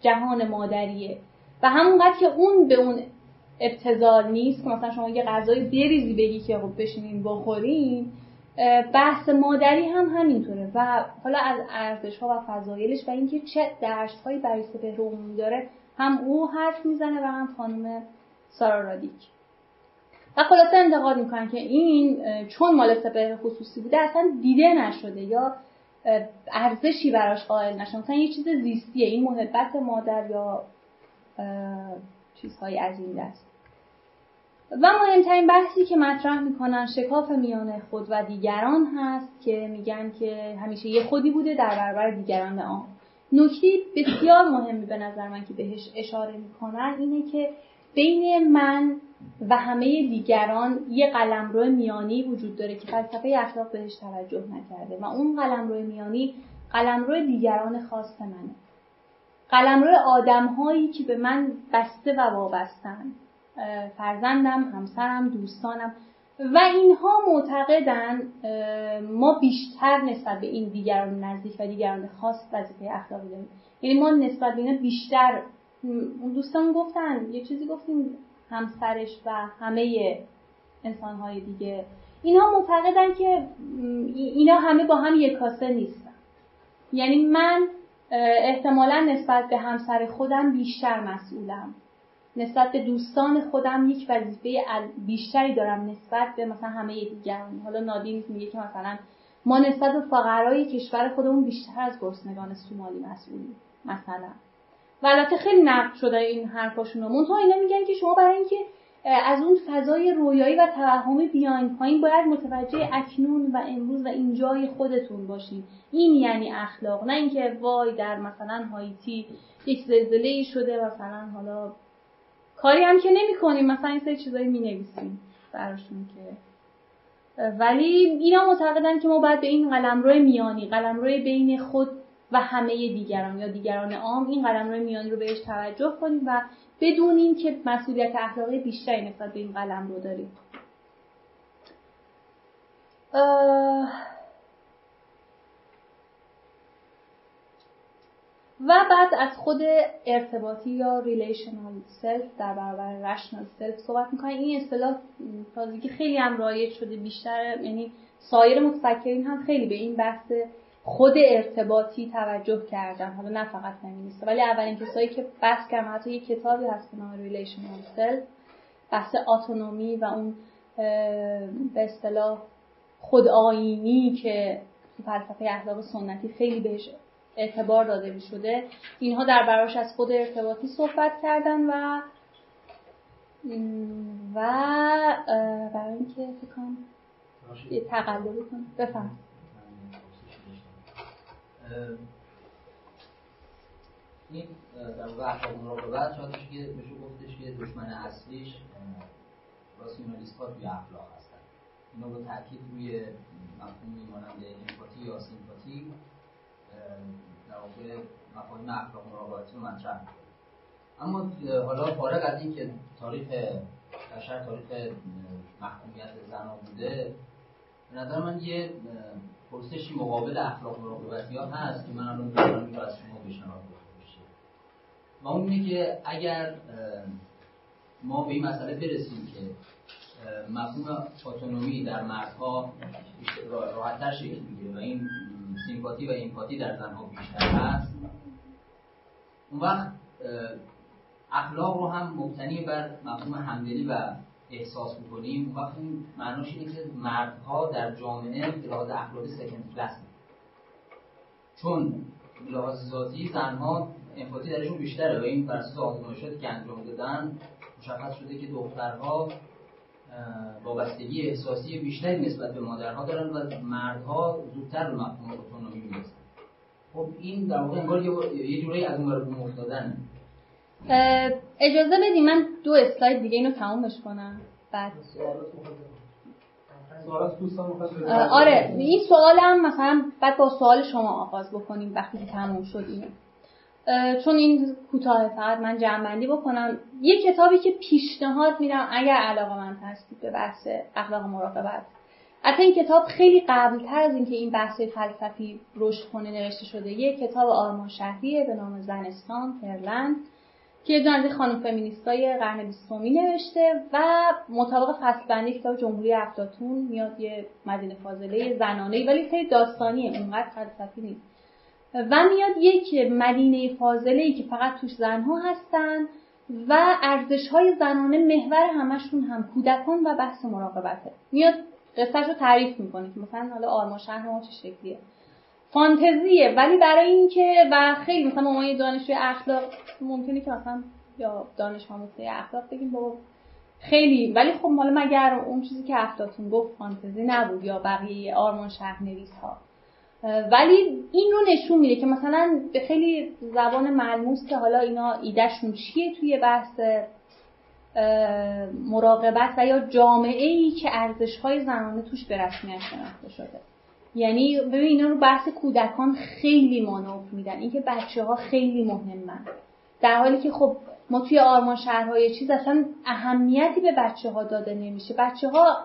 جهان مادریه. و همونقدر که اون به اون ابتذال نیست که مثلا شما یه غذای بریزی بگی که خب بشینین بخورین، بحث مادری هم همینطوره. و حالا از ارزش‌ها و فضایلش و اینکه چه درس‌هایی برای سپهر عمومی داره هم او حرف میزنه و هم خانم سارا رادیک. و خلاصه انتقاد میکنن که این چون مال سپهر خصوصی بوده اصلا دیده نشده یا ارزشی براش قائل نشده، مثلا یه چیز زیستیه این محبت مادر یا چیزهای از این دست. و مهمترین بحثی که مطرح میکنن شکاف میان خود و دیگران هست که میگن که همیشه یه خودی بوده در برابر دیگران عام. نکته بسیار مهمی به نظر من که بهش اشاره میکنن اینه که بین من و همه دیگران یه قلمرو میانی وجود داره که فلسفه اخلاق بهش توجه نکرده و اون قلمرو میانی قلمرو دیگران خاص منه، قلمرو آدم‌هایی که به من بسته و وابسته‌اند، فرزندم، همسرم، دوستانم. و اینها معتقدن ما بیشتر نسبت به این دیگران نزدیک و دیگران خاص وظیفه اخلاقی داریم. یعنی ما نسبت به اینا بیشتر، اون دوستان گفتن یه چیزی گفتیم همسرش و همه انسان‌های دیگه، اینها معتقدن که اینا همه با هم یک کاسه نیستن. یعنی من احتمالاً نسبت به همسر خودم بیشتر مسئولم، نسبت به دوستان خودم یک وظیفه بیشتری دارم نسبت به مثلا همه دیگران. حالا نادینز میگه که مثلا ما نسبت به فقرای کشور خودمون بیشتر از گرسنگان سومالی مسئولیم مثلا. و البته خیلی نقد شده این حرفاشون، منتها اینا میگن که شما برای اینکه از اون فضای رویایی و توهمی بیاین پایین، باید متوجه اکنون و امروز و اینجای خودتون باشین. این یعنی اخلاق، نه اینکه وای در مثلا هایتی یک زلزله‌ای شده مثلا، حالا کاری هم که نمی‌کنیم، مثلا این سری چیزایی می‌نویسیم براشون که. ولی اینا معتقدن که ما باید به این قلمرو میانی، قلمرو بین خود و همه دیگران یا دیگران عام، این قلمرو میانی رو بهش توجه کنیم و بدونیم که مسئولیت اخلاقی بیشتری نسبت به این قلمرو داریم. و بعد از خود ارتباطی یا ریلیشنال سلف در برابر رشنال سلف صحبت میکنه. این اصطلاح تازگی خیلی هم رایج شده، بیشتر یعنی سایر متفکرین هم خیلی به این بحث خود ارتباطی توجه کردن، حالا نه فقط فمینیست، ولی اولین کسایی که بحث کردن، حتی یک کتابی هست به نام ریلیشنال سلف، بحث اتونومی و اون به اصطلاح خودآیینی که تو فلسفه اخلاق سنتی خیلی بهش اعتبار داده می شده، اینها در براش از خود ارتباطی صحبت کردن و و برای اینکه فکر کنم یه تقلبی کنم. بفهم این در واقع اخلاق مراقبت شادش که بهش گفتش که دشمن اصلیش راسیونالیست‌ها توی اخلاق هستن. اینا با تاکید روی مفهومی مانند امپاتی یا سیمپاتی در واقع مفاهیم اخلاق مراقبتی رو مطرح می‌کنه. اما حالا فارغ از این که تاریخ بشر تاریخ محکومیت زنا بوده، به نظر من یه پرسشی مقابل اخلاق مراقبتی ها هست که من الان دارم می‌گم از شما پیشنهاد می‌کنم. و اون اینه که اگر ما به این مسئله برسیم که مفهوم اتونومی در مردها راحت‌تر شکل می‌گیره و این سیمپاتی و ایمپاتی در زنها بیشتر هست، اون وقت اخلاق رو هم مبتنی بر مفهوم همدلی و احساس می‌کنیم. اون وقت این معناش اینه که مردها در جامعه به لحاظ اخلاقی سکند کلاس میشن، چون به لحاظ ذاتی زنها امپاتی درشون بیشتره و این بر اساس آزمایشاتی که انجام دادن مشخص شده که دخترها وابستگی احساسی بیشتری نسبت به مادرها دارن و مردها زودتر به مفهوم اتونومی میرسن. خب این در واقع انگار یه جورایی از اون برای مفتادنه. اجازه بدیم من دو اسلاید دیگه اینو تمومش کنم، بعد سوالات دوستان می‌خواستن. آره این سوالم مثلا بعد با سوال شما آغاز بکنیم وقتی که تموم شد این، چون این کوتاه، فقط من جمع‌بندی بکنم. یک کتابی که پیشنهاد میدم اگر علاقه‌مند هستید به بحث اخلاق مراقبت، البته این کتاب خیلی قبل‌تر از اینکه این بحث فلسفی رشد کنه نوشته شده، یک کتاب آرمان شهریه به نام زنستان پرلند که یه دونه خانم فمینیستای قرن بیستمی نوشته و مطابق فصلبندی کتاب جمهوری افلاطون میاد یه مدینه فاضله زنانه‌ای، ولی خیلی داستانیه، اونقدر فلسفی نیست. و میاد یک مدینه فاضله‌ای که فقط توش زنها هستن و ارزش‌های زنانه محور همشون هم کودکان و بحث مراقبته. میاد قصه‌شو تعریف میکنه که مثلا حالا آرمان شهر ما چه شکلیه. فانتزیه ولی برای اینکه و خیلی مثلا ما یه دانشجوی اخلاق ممکنه که مثلا یا دانش آموزی اخلاق بگیم بابا خیلی، ولی خب حالا مگر اون چیزی که افلاطون گفت فانتزی نبود یا بقیه آرمان شهرنویس‌ها، ولی این رو نشون میده که مثلا به خیلی زبان ملموس که حالا اینا ایدهشون چیه توی بحث مراقبت و یا جامعه‌ای که ارزش‌های زنانه توش به رسمیت شناخته شده. یعنی ببین اینا رو بحث کودکان خیلی مانور میدن، اینکه بچه‌ها خیلی مهمن، در حالی که خب ما توی آرمان شهرهای چیز اصلا اهمیتی به بچه‌ها داده نمیشه. بچه‌ها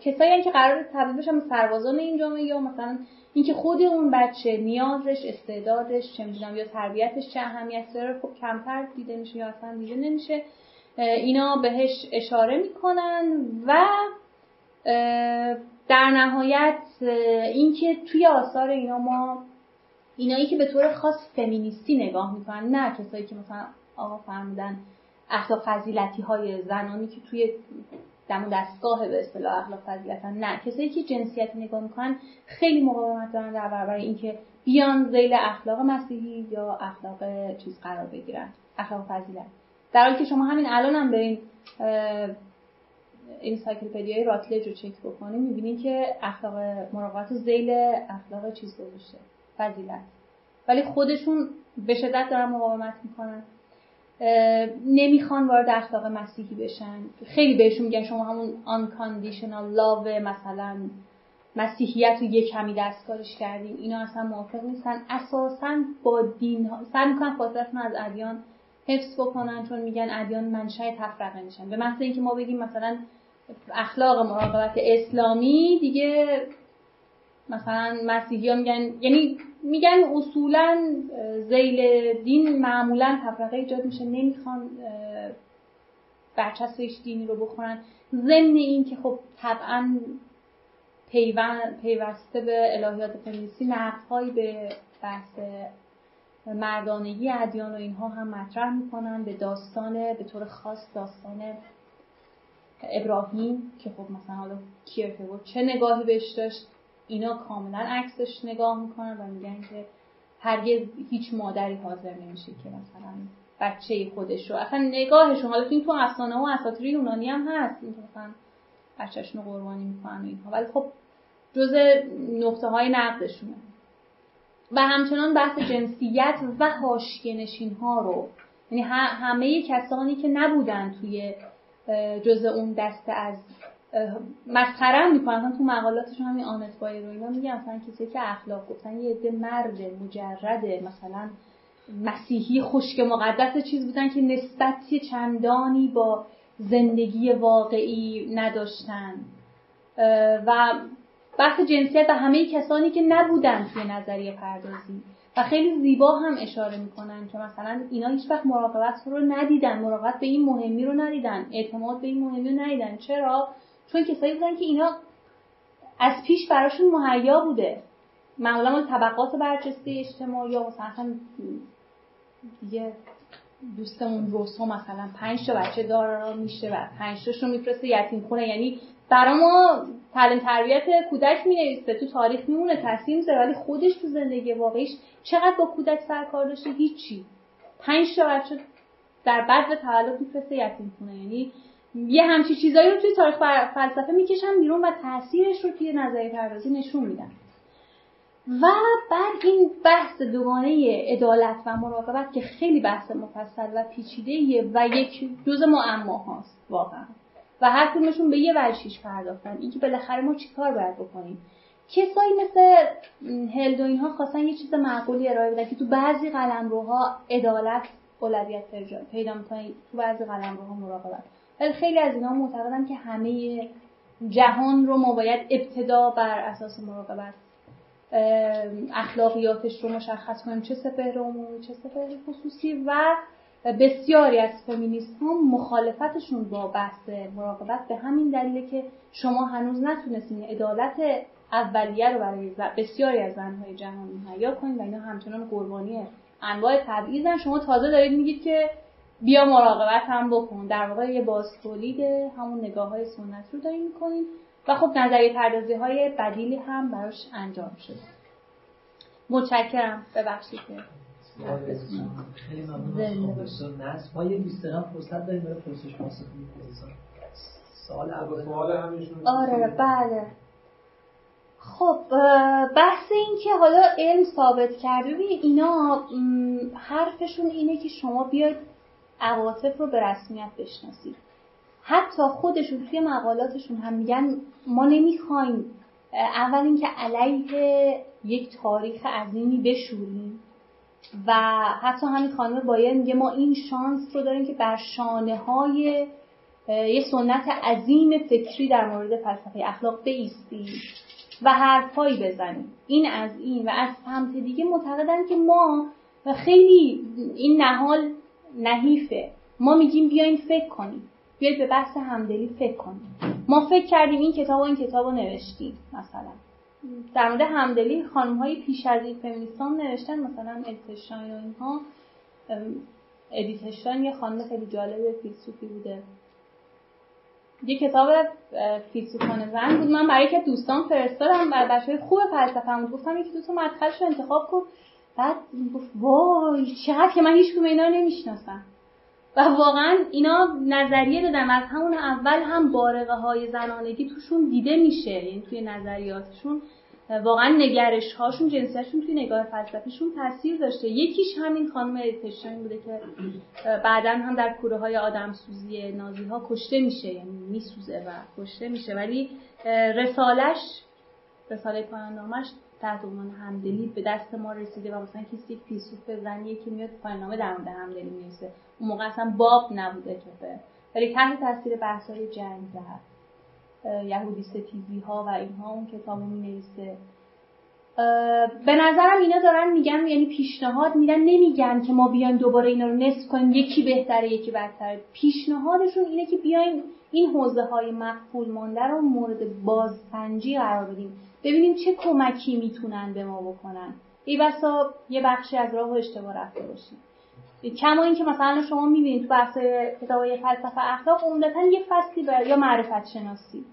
کسایی که قرار بود تبدیل بشن به سربازان این جامعه، یا مثلا اینکه خود اون بچه نیازش، استعدادش، چه می‌دونم، یا تربیتش چه اهمیتی داره، خب کمتر دیده میشه یا اصلا دیده نمیشه. اینا بهش اشاره میکنن و در نهایت اینکه توی آثار اینا ما اینایی که به طور خاص فمینیستی نگاه میکنن، نه کسایی که مثلا آقا فرمودن اخلاق فضیلتی های زنانی که توی دم و دستگاه به اصطلاح اخلاق فضیلت هن، نه کسایی که جنسیت نگاه میکنن خیلی مقاومت دارن در برابر اینکه بیان ذیل اخلاق مسیحی یا اخلاق چیز قرار بگیرن، اخلاق فضیلت. در حالی که شما همین الان هم برین انسایکلوپدیای راتلج رو چک بکنید، می‌بینید که اخلاق مراقبت ذیل اخلاق چیز گذاشته، فضیلت، ولی خودشون به شدت دارن مقاومت میکنن، نمیخوان وارد اخلاق مسیحی بشن. خیلی بهشون میگن شما همون unconditional love مثلا مسیحیت رو یه کمی دستکارش کردین، اینا اصلا موافق نیستن. اساسا با دین ها سعی میکنن فاصله‌شون از ادیان حفظ بکنن، چون میگن ادیان منشأ تفرقه میشن. به محض اینکه ما بگیم مثلا اخلاق مراقبت اسلامی، دیگه مثلا مسیحی‌ها میگن، یعنی میگن اصولاً ذیل دین معمولاً تفرقه ایجاد میشه، نمیخوان برچسب هیچ دینی رو بخورن، ضمن این که خب طبعاً پیوسته به الهیات فمینیستی نقدهایی به بحث مردانگی ادیان و اینها هم مطرح میکنن، به داستان، به طور خاص داستان ابراهیم که خب مثلا حالا کیرکگور چه نگاهی بهش داشت، اینا کاملا عکسش نگاه میکنن و میگن که هرگز هیچ مادری حاضر نمیشه که مثلا بچه خودش رو، اصلا نگاهشون، حالا این تو افسانه ها و اساطیر یونانی هم هست، این مثلا بچه‌شون رو قربانی میکنن و اینها، ولی خب جزء نقطه های نقدشونه. و همچنان بحث جنسیت و حاشیه نشین ها رو، یعنی همه کسانی که نبودن توی جزء اون دسته از مسخره میکنن. تو مقالاتشون همین آنت بایر و اینا میگن مثلا کسی که اخلاق گفتن یه عده مرد مجرد مثلا مسیحی خشک مقدس چیز بودن که نسبتی چندانی با زندگی واقعی نداشتن. و بحث جنسیت و همه کسانی که نبودن توی نظریه پردازی، و خیلی زیبا هم اشاره میکنن که مثلا اینا هیچ وقت مراقبت رو ندیدن، مراقبت به این مهمی رو ندیدن، اعتماد به این مهمی رو ندیدن. چرا؟ چون کسایی بودن که اینا از پیش براشون مهیا بوده، معمولا مال طبقات برجسته اجتماعی، یا مثلا دیگه دوستمون روسو مثلا پنج تا بچه داره میشه و پنج تاشو میفرسته یتیم خونه، یعنی برای ما تعلیم تربیت کودک مینویسه، تو تاریخ میمونه، تصمیم زده، ولی خودش تو زندگی واقعیش چقدر با کودک سرکار داشته؟ هیچی. پنج تا بچه در بعد تولد میفرسته یتیم خونه، یعنی یه همچین چیزایی رو توی تاریخ فلسفه میکشن بیرون و تاثیرش رو توی نظریه پردازی نشون میدن. و بعد این بحث دوگانه عدالت و مراقبت که خیلی بحث مفصل و پیچیده و یک جزء معما هاست واقعا، و هر کدومشون به یه ورشیش پرداختن، اینکه بالاخره ما چیکار باید بکنیم. کسایی مثل هلد و اینها خواستن یه چیز معقولی ارائه بدن که تو بعضی قلمروها عدالت اولویت پیدا می‌کنه، تو بعضی قلمروها مراقبت. ولی خیلی از اینا معتقدن که همه جهان رو ما باید ابتدا بر اساس مراقبت اخلاقیاتش رو مشخص کنیم، چه سپهر عمومی، چه سپهر خصوصی. و بسیاری از فمینیست‌ها مخالفتشون با بحث مراقبت به همین دلیله که شما هنوز نتونستین عدالت اولیه رو برای بسیاری از زن‌های جهان مهیا کنین و اینا همچنان قربانی انواع تبعیضن، شما تازه دارید میگید که بیا مراقبت هم بکن. در واقع یه بازتولید همون نگاه‌های سنت رو دارین می‌کنین و خب نظریه پردازی‌های بدیلی هم براش انجام شد. متشکرم. ببخشید که خیلی ممنون از خانم نصر. ما یه بیست و نه فرصت داریم برای پرسش پاسخ می‌کنیم. سوال اول سوال همینشون. آره بله. خب بحث این که حالا علم ثابت کرده، ببین اینا حرفشون اینه که شما بیاید عواطف رو به رسمیت بشناسید. حتی خودشون توی مقالاتشون هم میگن ما نمیخوایم اول اینکه علیه یک تاریخ عظیمی بشوریم، و حتی همین خانم بایر میگه ما این شانس رو داریم که بر شانه‌های یه سنت عظیم فکری در مورد فلسفه اخلاق بایستی و حرفایی بزنیم. این از این و از سمت دیگه معتقدن که ما خیلی این نهال نحیفه. ما میگیم بیاین فکر کنیم، بیاید به بحث همدلی فکر کنیم. ما فکر کردیم این کتاب و این کتاب رو نوشتیم. مثلا در مورد همدلی خانم‌های پیش از این فمینیستان نوشتن، مثلا ادیتشتاین و اینها. ادیتشتاین یه خانم خیلی جالب فیلسوفی بوده، یه کتاب فیلسوفان زن بود، من برای که دوستان فرستادم و بچه‌های خوب فلسفه‌ام گفتم یکی دو تا مدخلش رو انتخاب کن، بعد گفت وای چقدر که من هیچ کدوم اینا رو نمیشناسم. و واقعا اینا نظریه دادن، از همون اول هم بارقه های زنانگی توشون دیده میشه، یعنی توی نظریاتشون واقعا نگرش هاشون جنسیتشون توی نگاه فلسفیشون تاثیر داشته. یکیش همین خانم ادیتشتاین بوده که بعدن هم در کوره های آدمسوزی نازی ها کشته میشه، یعنی میسوزه و کشته میشه، ولی رسالش رساله پایان نامش تحت عنوان همدلی به دست ما رسیده. و مثلا کسی فیلسوف زنیه که میاد پایان نامه در مورد همدلی می‌نویسه، اون موقع اصلا باب نبوده که، ولی تحت تاثیر بحث‌های جنگ هست، یهودی ستیزی‌ها و اینها اون کتابو می‌نویسه. به نظرم اینا دارن میگن، یعنی پیشنهاد میدن، نمیگن که ما بیایم دوباره اینا رو نصف کنیم یکی بهتره یکی بدتره. پیشنهادشون اینه که بیایم این حوزه‌های مقفول مانده رو مورد بازسنجی قرار بدیم، ببینیم چه کمکی میتونن به ما بکنن. ای بسا یه بخشی از راهو اشتباه رفته باشیم. کما اینکه مثلا شما میبینید تو بحث کتابای فلسفه اخلاق عمدتاً یه فصلی به یا معرفت شناسی،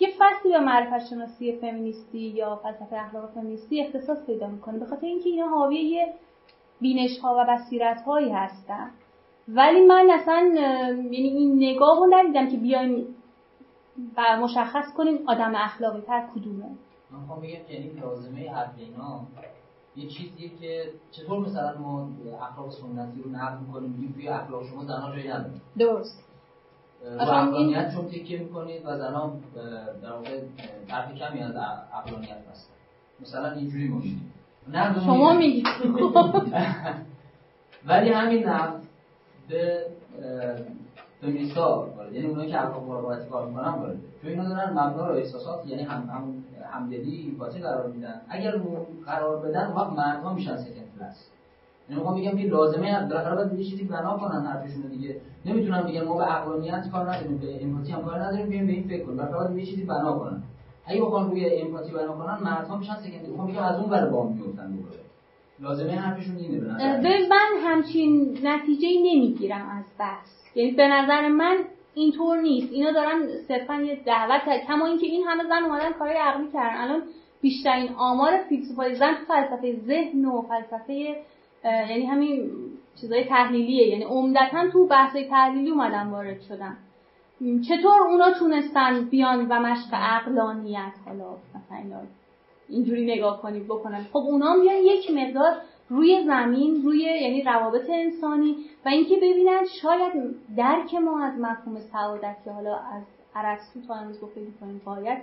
یه فصلی به معرفت شناسی فمینیستی یا فلسفه اخلاق فمینیستی اختصاص پیدا میکنه، به خاطر اینکه اینا حاوی بینش ها و بصیرت هایی هستن. ولی من اصلا یعنی این نگاهو ندیدم که بیایم و مشخص کنیم آدم اخلاقی تر کدومه. من خواهم بگم که این لازمه عدلینا یه چیزیه که چطور مثلا ما اخلاق سنتی رو نقد می‌کنیم، میگیم توی اخلاق شما زن‌ها جایی ندارن. درست. عقلانیت رو تکیه می‌کنید و زن‌ها در واقع طرف کمی از عقلانیت هستن. مثلا اینجوری میشه. نه شما میگید. ولی همین نقد به فمینیست‌ها وارد، یعنی اونایی که اخلاق مراقبتی کار می‌کنن وارد. چون اینا دارن مبنا رو احساسات، یعنی هم هم همدلی باطل قرار میدن. اگر قرار بدن اون وقت مردها میشن سکند کلاس. یعنی میخوام بگم که لازمه در قرار بدن یه چیزی بنا کنن حرفشون دیگه. نمیتونن بگن ما به عقلانیت کار نداریم، به امپاتی هم کار نداریم، بیایم به این فکر کنیم. در قرار بدن یه چیزی بنا کنن. اگه بخوام روی امپاتی بنا کنن مردها میشن سکند. میخوام بگم از اون ور با هم میافتن دوباره. لازمه حرفشون اینه به نظر من. همچین نتیجه‌ای نمیگیرم از بحث. یعنی به نظر من اینطور نیست، اینا دارن صرفا یه دعوت، کما اینکه این همه زن اومدن کارهای عقلی کردن. الان بیشترین آمار فیلسوفای زن فلسفه ذهن و فلسفه یعنی همین چیزای تحلیلیه، یعنی عمدتاً تو بحثای تحلیلی اومدن وارد شدن. چطور اونا تونستن بیان و مشق عقلانیت حالا مثلا اینجوری نگاه کنید بکنن؟ خب اونا میان یک مقدار روی زمین، روی یعنی روابط انسانی و اینکه ببینن شاید درک ما از مفهوم سعادت که حالا از ارسطو تا امروز گفته می‌کنیم غایت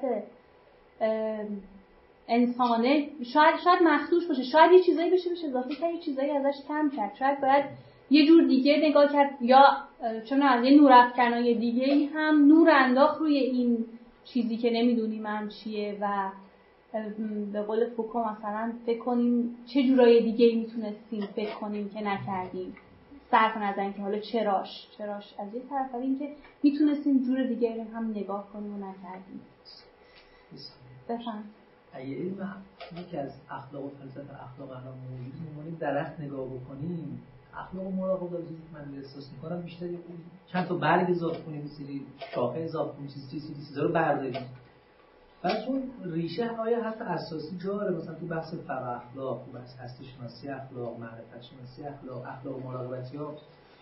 انسانه، شاید شاید مخدوش باشه، شاید یه چیزایی بشه بشه اضافه کرد، یه چیزایی ازش کم کرد، شاید باید یه جور دیگه نگاه کرد یا چون از یه نورافکنای دیگه‌ای هم نور انداخت روی این چیزی که نمی‌دونیم هم چیه و به قول فوکو مثلا فکر کنیم چه جورای دیگه‌ای میتونستیم فکر کنیم که نکردیم، صرف نظر اینکه حالا چراش چراش از یه طرف، ولی اینکه میتونستیم جور دیگه‌ای هم نگاه کنیم و نکردیم. بفهم اگه یکی از اخلاق و فلسفه اخلاق الان موجود درخت نگاه بکنیم، اخلاق مراقبه رو من احساس می‌کنم بیشتر چند تا برگ اضافه کنیم، سری شاخه اضافه کنیم، چیزی چیزی چیزا رو برداریم. پس اون ریشه های حتی اساسی داره، مثلا تو بحث فقه اخلاق، تو بحث هستی شناسی اخلاق، معرفت شناسی اخلاق، اخلاق مراقبتی ها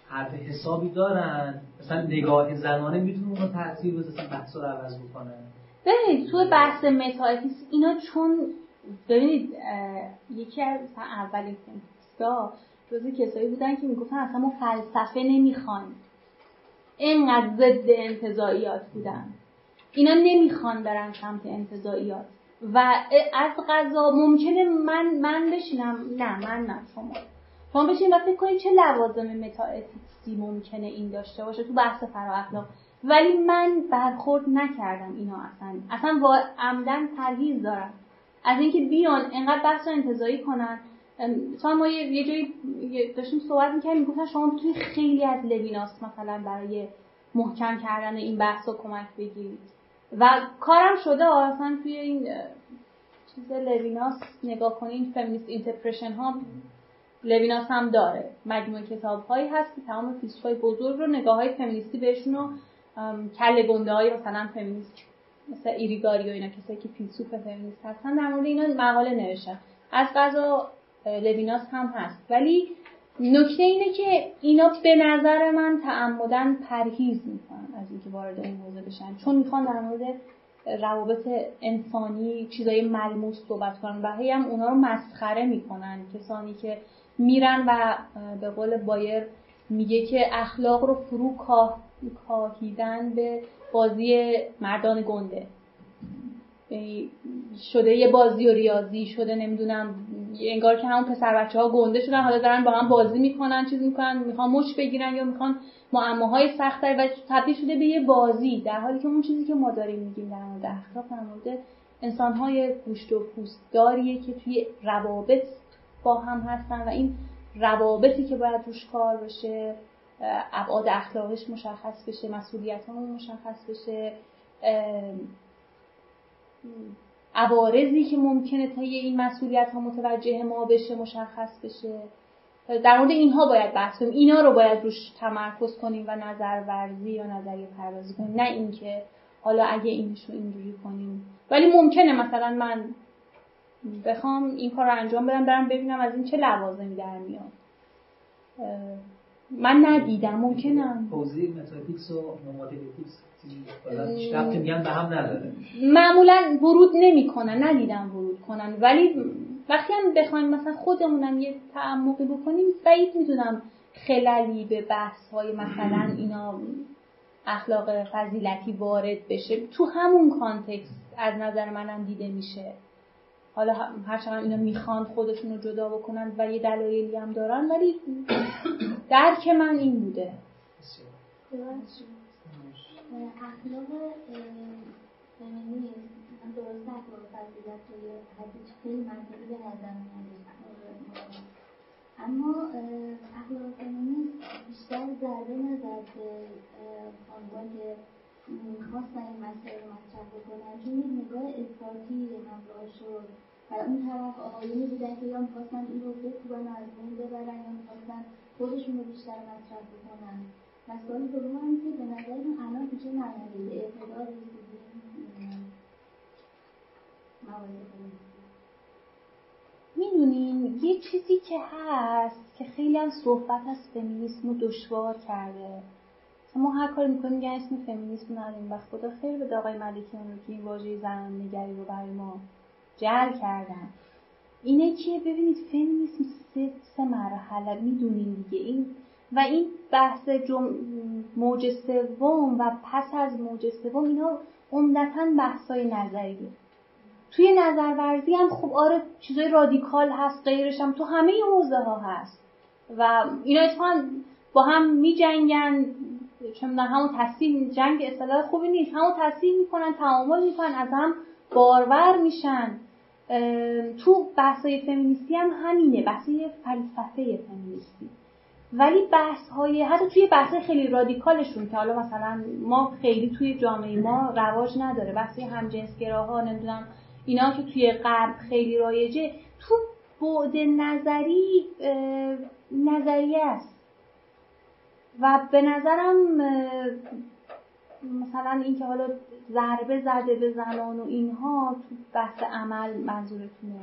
حرف حسابی دارن، مثلا نگاه زنانه میتونه اون رو تاثیر بذاره، بحث رو عوض بکنه. ببینید تو بحث متافیزیک اینا چون ببینید یکی از اولین فیلسوفا جزو کسایی بودن که میگفتن اصلا ما فلسفه نمیخوایم، اینقدر ضد انتزاعیات بودن، اینا نمیخوان برن سمت انتزاعیات و از قضا ممکنه من من بشینم، نه من نه شما، شما بشین و فکر کنید چه لوازم متافیزیکی ممکنه این داشته باشه تو بحث فرااخلاق، ولی من برخورد نکردم اینا اصلا اصلا وا... عمدن پرهیز دارم از اینکه بیان انقدر بحث رو انتزاعی کنن. مثلا ما یه, یه جایی داشتیم صحبت می‌کردیم، میگفتن شما میتونید خیلی از لویناس مثلا برای محکم کردن این بحث رو کمک بگیرید و کارم شده. اصلا توی این چیز لویناس نگاه کنید، فمینیست اینترپرشن ها لویناس هم داره، مجموعه کتاب‌هایی هست که تمام فیلسوفای بزرگ رو نگاه‌های فمینیستی بهشون رو کله گنده‌های مثلا فمینیست مثل ایریگاری و اینا، کسایی که فیلسوف فمینیست هستن در مورد اینا مقاله نوشتن، از قضا لویناس هم هست. ولی نکته اینه که اینا به نظر من تعمداً پرهیز میکنن از اینکه وارد این حوزه بشن، چون میخوان در مورد روابط انسانی چیزای ملموس صحبت کنن و هی هم اونا رو مسخره میکنن کسانی که میرن و به قول بایر میگه که اخلاق رو فرو کاه کاهیدن به بازی مردان گنده، شده یه بازی و ریاضی شده، نمیدونم انگار که همون پسر بچه ها گنده شدن حالا دارن با هم بازی میکنن، چیز میکنن، میخوان مش بگیرن یا میخوان معماهای سخت و تبدیل شده به یه بازی، در حالی که اون چیزی که ما داریم میگیم در مورد اخلاق در مورد انسانهای گوشت و پوستداریه که توی روابط با هم هستن و این روابطی که باید روش کار بشه، ابعاد اخلاقش مشخص بشه، مسئولیت‌هامون مشخص بشه، عوارضی که ممکنه تا این مسئولیت‌ها متوجه ما بشه مشخص بشه. در مورد اینها باید بحث کنیم، اینا رو باید روش تمرکز کنیم و نظر ورزی یا نظریه پردازی کنیم، نه اینکه حالا اگه اینشو اینجوری کنیم. ولی ممکنه مثلا من بخوام این کار رو انجام بدم، برم ببینم از این چه لوازمی در میاد، من ندیدم. ممکنم حوزه متافیزیک و نومادیتیکس شرط میان به هم نداره، معمولا ورود نمیکنن، ندیدم ورود کنن. ولی وقتی هم بخوایم مثلا خودمونم یه تعمقی بکنیم، بعید میدونم خللی به بحث های مثلا اینا اخلاق فضیلتی وارد بشه، تو همون کانتکست از نظر منم دیده میشه. حالا هرچند اینا میخوان خودشون رو جدا بکنن و یه دلایلی هم دارن، ولی درک من این بوده. اخلاق فمینیسم درسته اخلاق فضیلت توی حدیث خیلی منطقی به نظر میاد، اما اخلاق فمینیسم بیشتر ضربه نزد به آنها که میخواستن این مسئله رو مطرح بکنن، چون یک نگاه افراطی همراه شد و اون طرف آقایونی بودن که یا میخواستن این رو بکوبن و از بین ببرن یا میخواستن خودشون رو بیشتر مطرح بکنن. مسئله دوم هم که به نظرتون الان چه معنایی اعتدال رسیدیم موارد کنیم؟ میدونین یه چیزی که هست که خیلی هم صحبت از فمینیسم رو دشوار کرده، ما هر کاری میکنیم میگن اسم فمینیسم نداریم و خدا خیر به آقای ملکیان رو که این واژه زنان نگری رو برای ما جعل کردن. اینه که ببینید فمینیسم سه سه مرحله میدونین دیگه، این و این بحث جم... موج سوم و پس از موج سوم اینا عمدتاً بحثای نظریه. توی نظرورزی هم خب آره چیزای رادیکال هست، غیرش هم تو همه حوزه ها هست و اینا اتفاقاً با هم میجنگن، چون همون تصحیح جنگ اصطلاح خوبی نیست، همون تصحیح میکنن، تعامل میکنن، از هم بارور میشن. تو بحثای فمینیستی هم همینه، بحثای فلسفه فمینیستی. ولی بحث های حتی توی بحث خیلی رادیکالشون که حالا مثلا ما خیلی توی جامعه ما رواج نداره، بحث همجنسگراها نمیدونم اینا که توی غرب خیلی رایجه، تو بعد نظری نظریه است و به نظرم مثلا این که حالا ضربه زده به زنان و اینها تو بحث عمل منظورتونه؟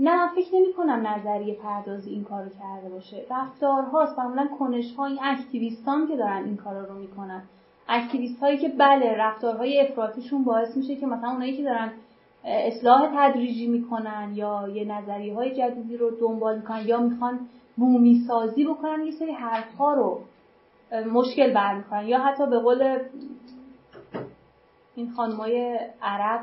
نه فکر نمی کنم نظریه پردازی این کارو کرده باشه، رفتارهاست، معمولا کنش‌ها، این اکتیویستان که دارن این کارا رو میکنن، اکتیویست‌هایی که بله رفتارهای افراطیشون باعث میشه که مثلا اونایی که دارن اصلاح تدریجی میکنن یا یه نظریه های جدیدی رو دنبال میکنن یا میخوان بومی سازی بکنن، یه سری حرف‌ها رو مشکل برمیکنن، یا حتی به قول این خانمای عرب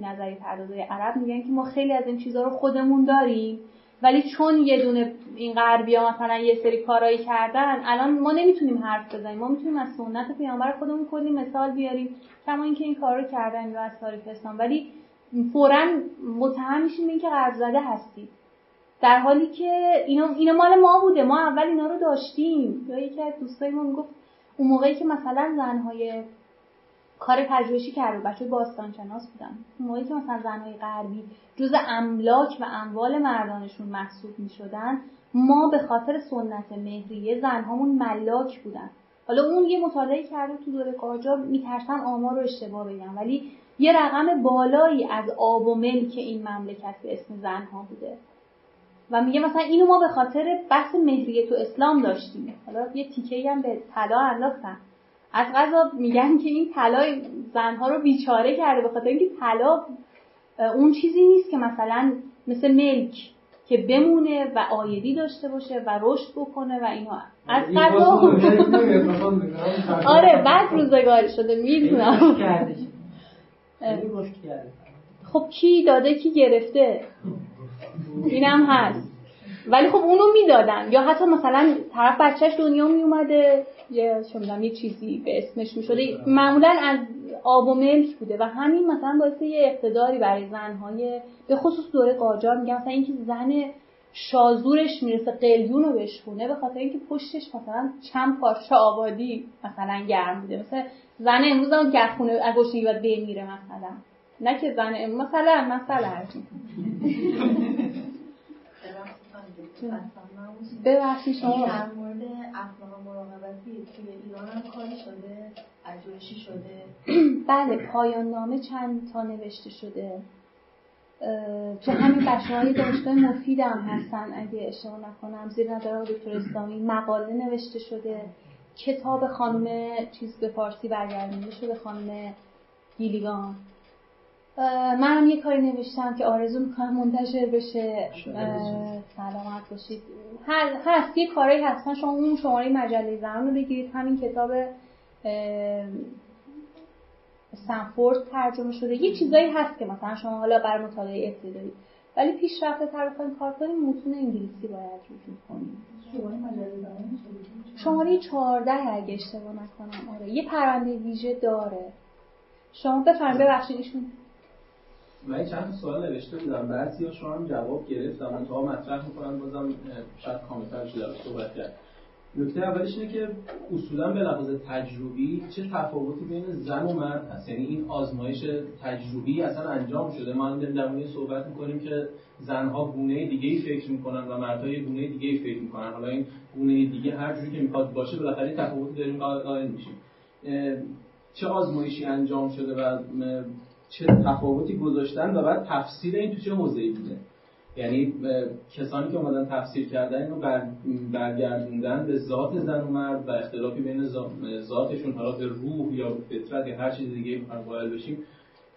نظریه پردازای عرب میگن که ما خیلی از این چیزا رو خودمون داریم، ولی چون یه دونه این غربی‌ها مثلا یه سری کارایی کردن، الان ما نمیتونیم حرف بزنیم، ما میتونیم از سنت پیامبر خودمون کلی مثال بیاریم، کما اینکه این کارو کردن یا از تاریخ اسلام، ولی فوراً متهم میشیم اینکه غرب‌زده هستید، در حالی که اینا اینا مال ما بوده، ما اول اینا رو داشتیم. یا یکی از دوستای ما میگفت اون موقعی که مثلا زن‌های کار پژوهشی کرده، بچه‌های باستانشناس بودن، اون موقعی که مثلا زن‌های غربی جزء املاک و اموال مردانشون محسوب می‌شدن، ما به خاطر سنت مهریه زن‌هامون ملاک بودن. حالا اون یه مطالعه کرده تو دوره قاجار، می‌ترسم آمار رو اشتباه بگم، ولی یه رقم بالایی از آب و ملک این مملکت به اسم زن‌ها بوده و میگه مثلا اینو ما به خاطر بحث مهریه تو اسلام داشتیم. حالا یه تیکه‌ای هم به طلا انداختن، از قضا میگن که این طلا زنها رو بیچاره کرده، به خاطر اینکه طلا اون چیزی نیست که مثلا مثل ملک که بمونه و عایدی داشته باشه و رشد بکنه و اینها، از قضا آره بعد روزگاری شده میدونم. خب کی داده کی گرفته اینم هست، ولی خب اونو میدادن. یا حتی مثلا طرف بچهش دنیا میومده یه شمیدم یه چیزی به اسمش میشده، معمولا از آب و ملک بوده و همین مثلا باعث یه اقتداری برای زنهای به خصوص دوره قاجار، میگم مثلا اینکه زن شازورش میرسه قلیون رو بشونه، به خاطر اینکه پشتش مثلا چند پارچه آبادی مثلا گرم بوده، مثلا زن امروز هم گرخونه از گشنگی باید بمیره مثلا، نه که زن امروز مثلا مثلا ببخشید شما در مورد افلاطون مراقبتی توی ایران هم کاری شده، اجرایشی شده. بله، پایان نامه چند تا نوشته شده، تو همین بچه‌های دانشگاه مفید هم هستن اگه اشتباه نکنم، زیر نظر دکتر اسلامی مقاله نوشته شده، کتاب خانم چیز به فارسی برگردونده شده، خانم گیلیگان. منم یه کاری نوشتم که آرزو میکنم منتشر بشه، سلامت باشید. هست یه کاری هستن، شما اون شماره مجله زمان رو بگیرید، همین کتاب سنفورد ترجمه شده، یه چیزایی هست که مثلا شما حالا برای مطالعه افتی دارید، ولی پیشرفته تر بخواید کار کنید متون انگلیسی باید رجوع کنید. شماره مجله زمان شماره چهارده اگه اشتباه نکنم، آره یه پرونده ویژه داره. شما بفرمایید. ببخشید ایشون من چند سوال نوشته بودم، بعضی‌هاشون هم جواب گرفتم، اون‌ها مطرح می‌کنن بازم شاید کامل‌تر شده باشه صحبت کرد. نکته اولش اینه که اصولاً به لحاظ تجربی چه تفاوتی بین زن و مرد هست؟ یعنی این آزمایش تجربی اصلا انجام شده؟ ما الان در مورد صحبت می‌کنیم که زن‌ها گونه دیگه‌ای فکر می‌کنن و مردها یه گونه دیگه‌ای فکر می‌کنن. حالا این گونه دیگه هر جوری که می‌خواد باشه، بالاخره تفاوتی داریم قائل می‌شیم. چه آزمایشی انجام شده و چه تفاوتی گذاشتن و بعد تفسیر این تو چه حوزه‌ای بوده؟ یعنی کسانی که اومدن تفسیر کردن اینو بر برگردوندن به ذات زن و مرد و اختلافی بین ذاتشون، حالا به روح یا فطرت یا هر چیز دیگه بخوام قائل بشیم،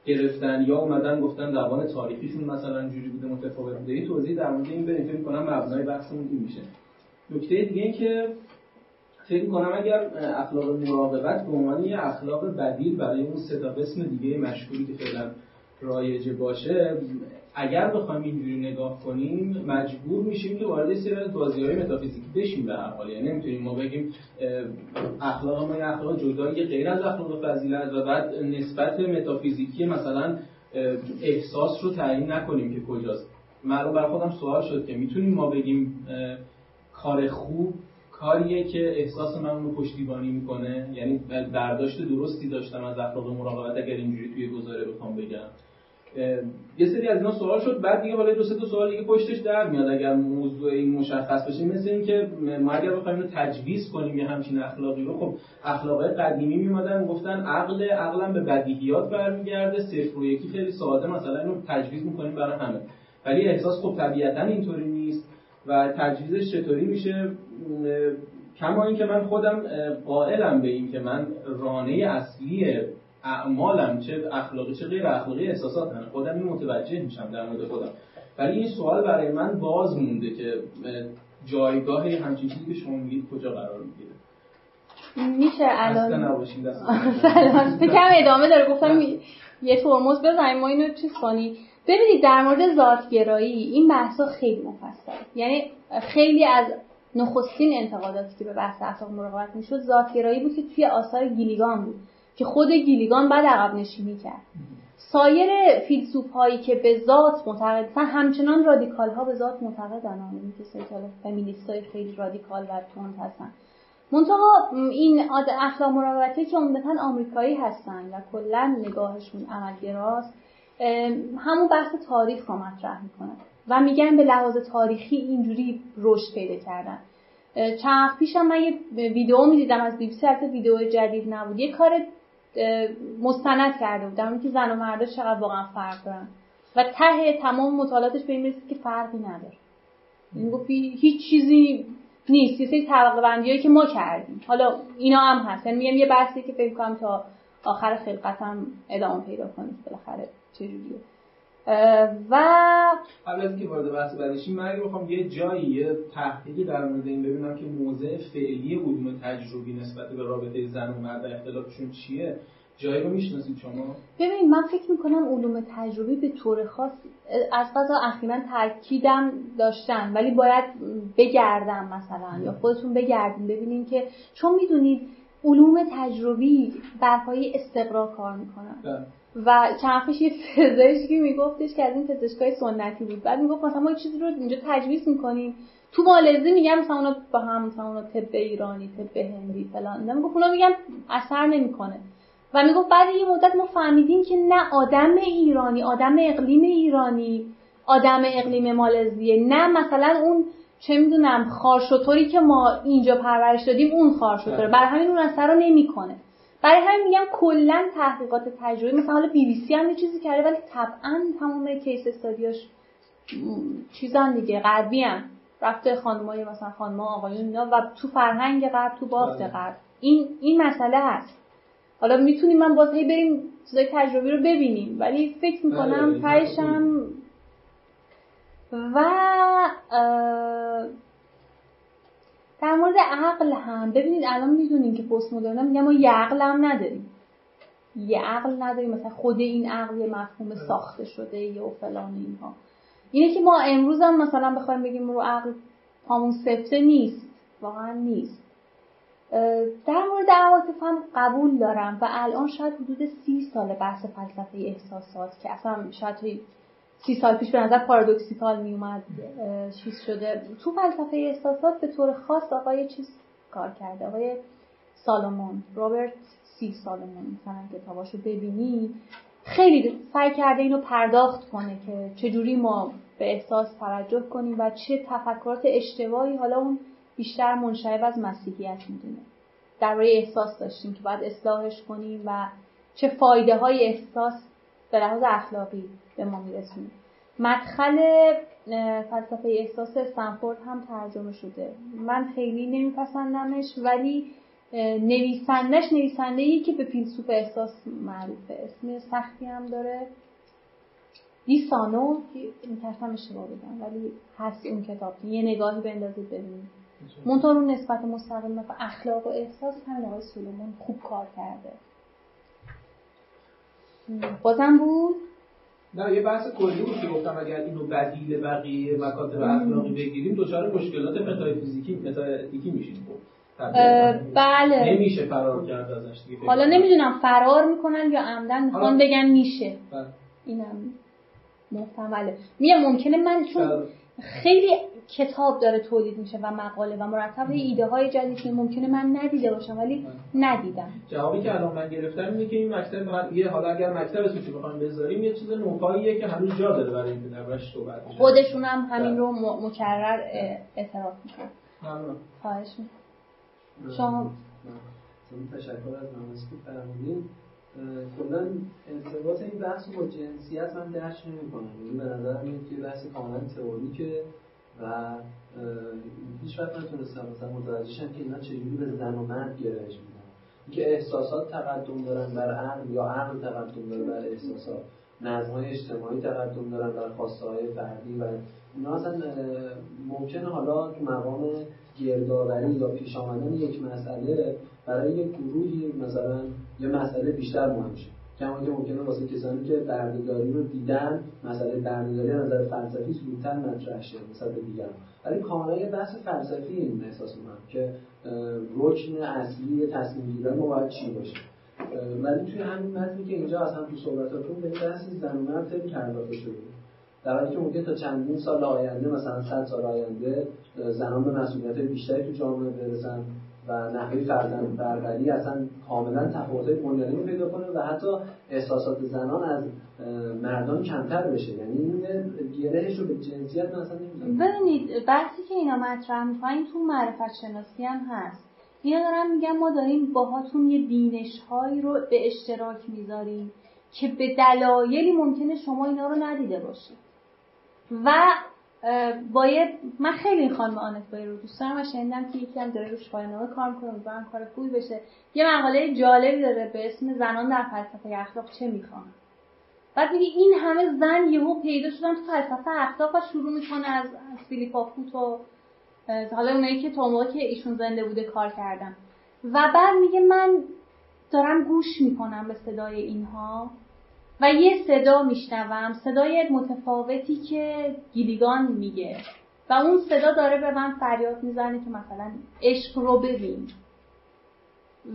گرفتن یا اومدن گفتن روان تاریخیشون مثلا جوری بوده متفاوت بوده. این توضیح در مورد این بریم، فکر می‌کنم مبنای بحثمون این میشه. نکته دیگه این که فکر می‌کنم اگر اخلاق مراقبت به عنوان یه اخلاق بدیل برای اون سه تا قسم دیگه مشهوری که فعلا رایج باشه، اگر بخوایم اینجوری نگاه کنیم مجبور میشیم که وارد سری از بازی‌های متافیزیکی بشیم به هر حال. یعنی نمی‌تونیم ما بگیم اخلاق ما یه اخلاق جدایی غیر از اخلاق فضیلت و بعد نسبت متافیزیکی مثلا احساس رو تعیین نکنیم که کجاست. معلوم بر خودم سوال شد که می‌تونیم ما بگیم کار خوب کاریه که احساس من رو پشتیبانی میکنه، یعنی برداشت درستی داشتم از اخلاق مراقبت اگر اینجوری توی گزاره بخوام بگم. یه سری از اینا سوال شد، بعد دیگه حالا دو سه تا سوال دیگه پشتش در میاد اگر موضوع این مشخص بشه. مثل این که ما اگر بخوایم اینو تجویز کنیم یه همچین اخلاقی رو، خب اخلاقای قدیمی میمادن گفتن عقل عقلم به بدیهیات برمیگرده، صفر و یکی خیلی ساده مثلا اینو تجویز میکنیم برای همه، ولی احساس خب طبیعتاً اینطوری نیست و تجویزش چطوری میشه؟ کما اینکه من خودم قائلم به این که من رانه اصلی اعمالم چه اخلاقی چه غیر اخلاقی احساسات من خودم این متوجه میشم در مورد خودم، ولی این سوال برای من باز مونده که جایگاه همچین چیزی که شما میگید کجا قرار میگیره. میشه الان اصلا نباشید اصلا. فکرم ادامه داره. گفتم یه ترمز بزنیم ما اینو چیز کنی. ببینید در مورد ذات‌گرایی این بحثا خیلی مفصله. یعنی خیلی از نخستین انتقاداتی که به بحث اخلاق مراقبت میشد ذات‌گرایی بود که توی آثار گیلیگان بود که خود گیلیگان بعد عقب نشینی کرد. سایر فیلسوف‌هایی که به ذات معتقدن، همچنان رادیکال‌ها به ذات معتقدن، همین که سیاست فمینیست‌های خیلی رادیکال و تند هستن. منتها این عادت اخلاق مراقبتی که عمدتاً آمریکایی هستن و کلاً نگاهشون عملگراست، همون بحث تاریخ رو مطرح میکنن و میگن به لحاظ تاریخی اینجوری رشد پیدا کردن. چند وقت پیشم من یه ویدئو میدیدم از بیبیسی، البته ویدئو جدید نبود، یه کار مستند کرده بود در مورد اینکه زن و مرد چقدر واقعا فرق دارن و ته تمام مطالعاتش به این میرسه که فرقی نداره. این گفت هیچ چیزی نیست، یه سری طبقه بندیایی که ما کردیم، حالا اینا هم هست. یعنی میگم یه بحثی که فکر کنم تا آخر خلقتم ادامه پیدا کنه بالاخره چجوریه. و قبل از اینکه وارد بحث بنشیم من اگه بخوام یه جایی یه تحقیقی در مورد این ببینم که موضع فعلی علوم تجربی نسبت به رابطه زن و مرد و اختلافشون چیه، جایی رو میشناسید شما؟ ببین من فکر میکنم علوم تجربی به طور خاص از قضا اخیراً تاکیدم داشتن، ولی باید بگردم مثلا یا خودتون بگردیم ببینیم که چون میدونید علوم تجربی بر پایه استقرا کار میکنن ده. و چند پیش یه پزشکی میگفتش که از این پزشکای سنتی بود، بعد میگفت مثلا ما یه چیزی رو اینجا تجویز میکنیم، تو مالزی میگم مثلا اونا با هم مثلا اونا طب ایرانی، طب هندی فلان، میگفت اونا میگم اثر نمیکنه و میگفت بعد یه مدت ما فهمیدیم که نه آدم ایرانی، آدم اقلیم ایرانی، آدم اقلیم مالزیه، نه مثلا اون چه میدونم خارشوتوری که ما اینجا پرورش دادیم اون خارشوتوره، برای همین اون اثر رو نمیکنه. برای همین میگم کلا تحقیقات تجربی مثلا حالا بی بی سی هم یه چیزی کرده، ولی طبعا تمام کیس استادیاش چیزان دیگه غربی هم رفته، خانمای مثلا خانم‌ها آقایون اینا و تو فرهنگ غرب، تو بافت غرب این این مسئله هست. حالا میتونیم من باز هی بریم چیزای تجربی رو ببینیم، ولی فکر میکنم تایشم و در مورد عقل هم ببینید الان میدونین که پست مدرن میگن ما یه عقل هم نداریم، یه عقل نداریم، مثلا خود این عقل یه مفهوم ساخته شده یه و فلان، اینها اینه که ما امروز هم مثلا بخوایم بگیم رو عقل همون سفته نیست، واقعا نیست. در مورد عواطف هم قبول دارم و الان شاید حدود سی سال بحث فلسفه احساسات که اصلا شاید سی سال پیش به نظر پارادوکسیکال می اومد چیز شده، تو فلسفه احساسات به طور خاص آقای چیز کار کرده، آقای سالمون، رابرت سی سالمون، مثلا کتاباشو ببینید خیلی سعی کرده اینو پرداخت کنه که چجوری ما به احساس توجه کنیم و چه تفکرات اشتباهی حالا اون بیشتر منشعب از مسیحیت میدونه درباره احساس داشتیم که باید اصلاحش کنیم و چه فایده های احساس به لحاظ اخلاقی به ما میرسیم. مدخل فلسفه احساس استنفورد هم ترجمه شده، من خیلی نمیپسندمش ولی نویسندش نویسنده‌ای که به فیلسوف احساس معروفه، اسم سختی هم داره، دیسانو میترسم اشتباه بگم ولی هست اون کتاب، یه نگاهی بندازید ببینید. منتها اون نسبت مستقیم و اخلاق و احساس هم آقای سولومون خوب کار کرده. بازم بود؟ نه یه بحث کلی بود که گفتم اگر اینو بدیل بقیه مکاتب اخلاقی بگیریم دچار مشکلات متافیزیکی متافیزیکی میشیم. بله نمیشه فرار کرد ازش دیگه. حالا نمیدونم فرار میکنن یا عمدن میخوان بگن میشه. بله. اینم محتمله. میگم ممکنه من چون خیلی کتاب داره تولید میشه و مقاله و مرتب ایده های جدیدی ممکنه من ندیده باشم ولی ندیدم. جوابی که الان من گرفتم اینه که این مکتب یه حالا اگر مکتب اسمش بخوام بذاریم یه چیز نوپاییه که هنوز جا داره برای این دربارش صحبت بشه. خودشون هم همین رو مکرر اعتراف میکنن. ممنون. خواهش میکنم. شما تشکر از نامسکی فرمودین. کلا ارتباط این بحث با جنسیت من درش نمیکنه. این به نظر میاد که بحث کاملا تئوریکه و هیچ وقت نتونستم مثلا متوجه شم که اینا چجوری به زن و مرد گرایش میکنن، اینکه احساسات تقدم دارن بر عقل یا عقل تقدم داره بر احساسات، نظم‌های اجتماعی تقدم دارن بر خواسته‌های فردی و اینا. اصلا ممکنه حالا تو مقام گردآوری یا پیش آمدن یک مسئله برای یک گروهی مثلا یه مسئله بیشتر مهم شه کما اینکه ممکنه واسه کسانی که بردهداری رو دیدن مسئله بردهداری از نظر فلسفی سودتر مطرح شه نسبت به دیگران، ولی کاملا یه بحث فلسفی این احساس می‌کنم که رکن اصلی تصمیم گیران باید چی باشه. ولی توی همین متنی که اینجا اصلا تو صحبتاتون به بحث زن و مرد خیلی پرداخته شده، در حالی که ممکنه تا چندین سال آینده مثلا صد سال آینده زنان به مسئولیت‌های بیشتری تو جامعه برسن و نحوه فرزند پروری اصلا کاملا تفاوت‌های بنیادی پیدا کنه و حتی احساسات زنان از مردان کمتر بشه، یعنی گرهش رو به جنسیت مثلا نمی‌ذاره. ببینید بحثی که اینا مطرح می‌کنن تو معرفت شناسی هم هست. اینا دارن میگن ما داریم باهاتون یه بینش‌هایی رو به اشتراک می‌ذاریم که به دلایلی ممکنه شما اینا رو ندیده باشید. و باید من خیلی این خانم آنت بایر رو دوست دارم و شنیدم که یکی هم داره روش پایان‌نامه کار می‌کنه، می‌گم کار خوبی بشه. یه مقاله جالبی داره به اسم زنان در فلسفه اخلاق چه می‌خوان. بعد میگه این همه زن یهو پیدا شدن تو فلسفه اخلاق و شروع می‌کنه از فیلیپا فوت و حالا اونایی که تا موقعی که ایشون زنده بوده کار کردن. و بعد میگه من دارم گوش می‌کنم به صدای اینها و یه صدا میشنوم، صدای متفاوتی که گیلیگان میگه و اون صدا داره به من فریاد میزنه که مثلا عشق رو ببین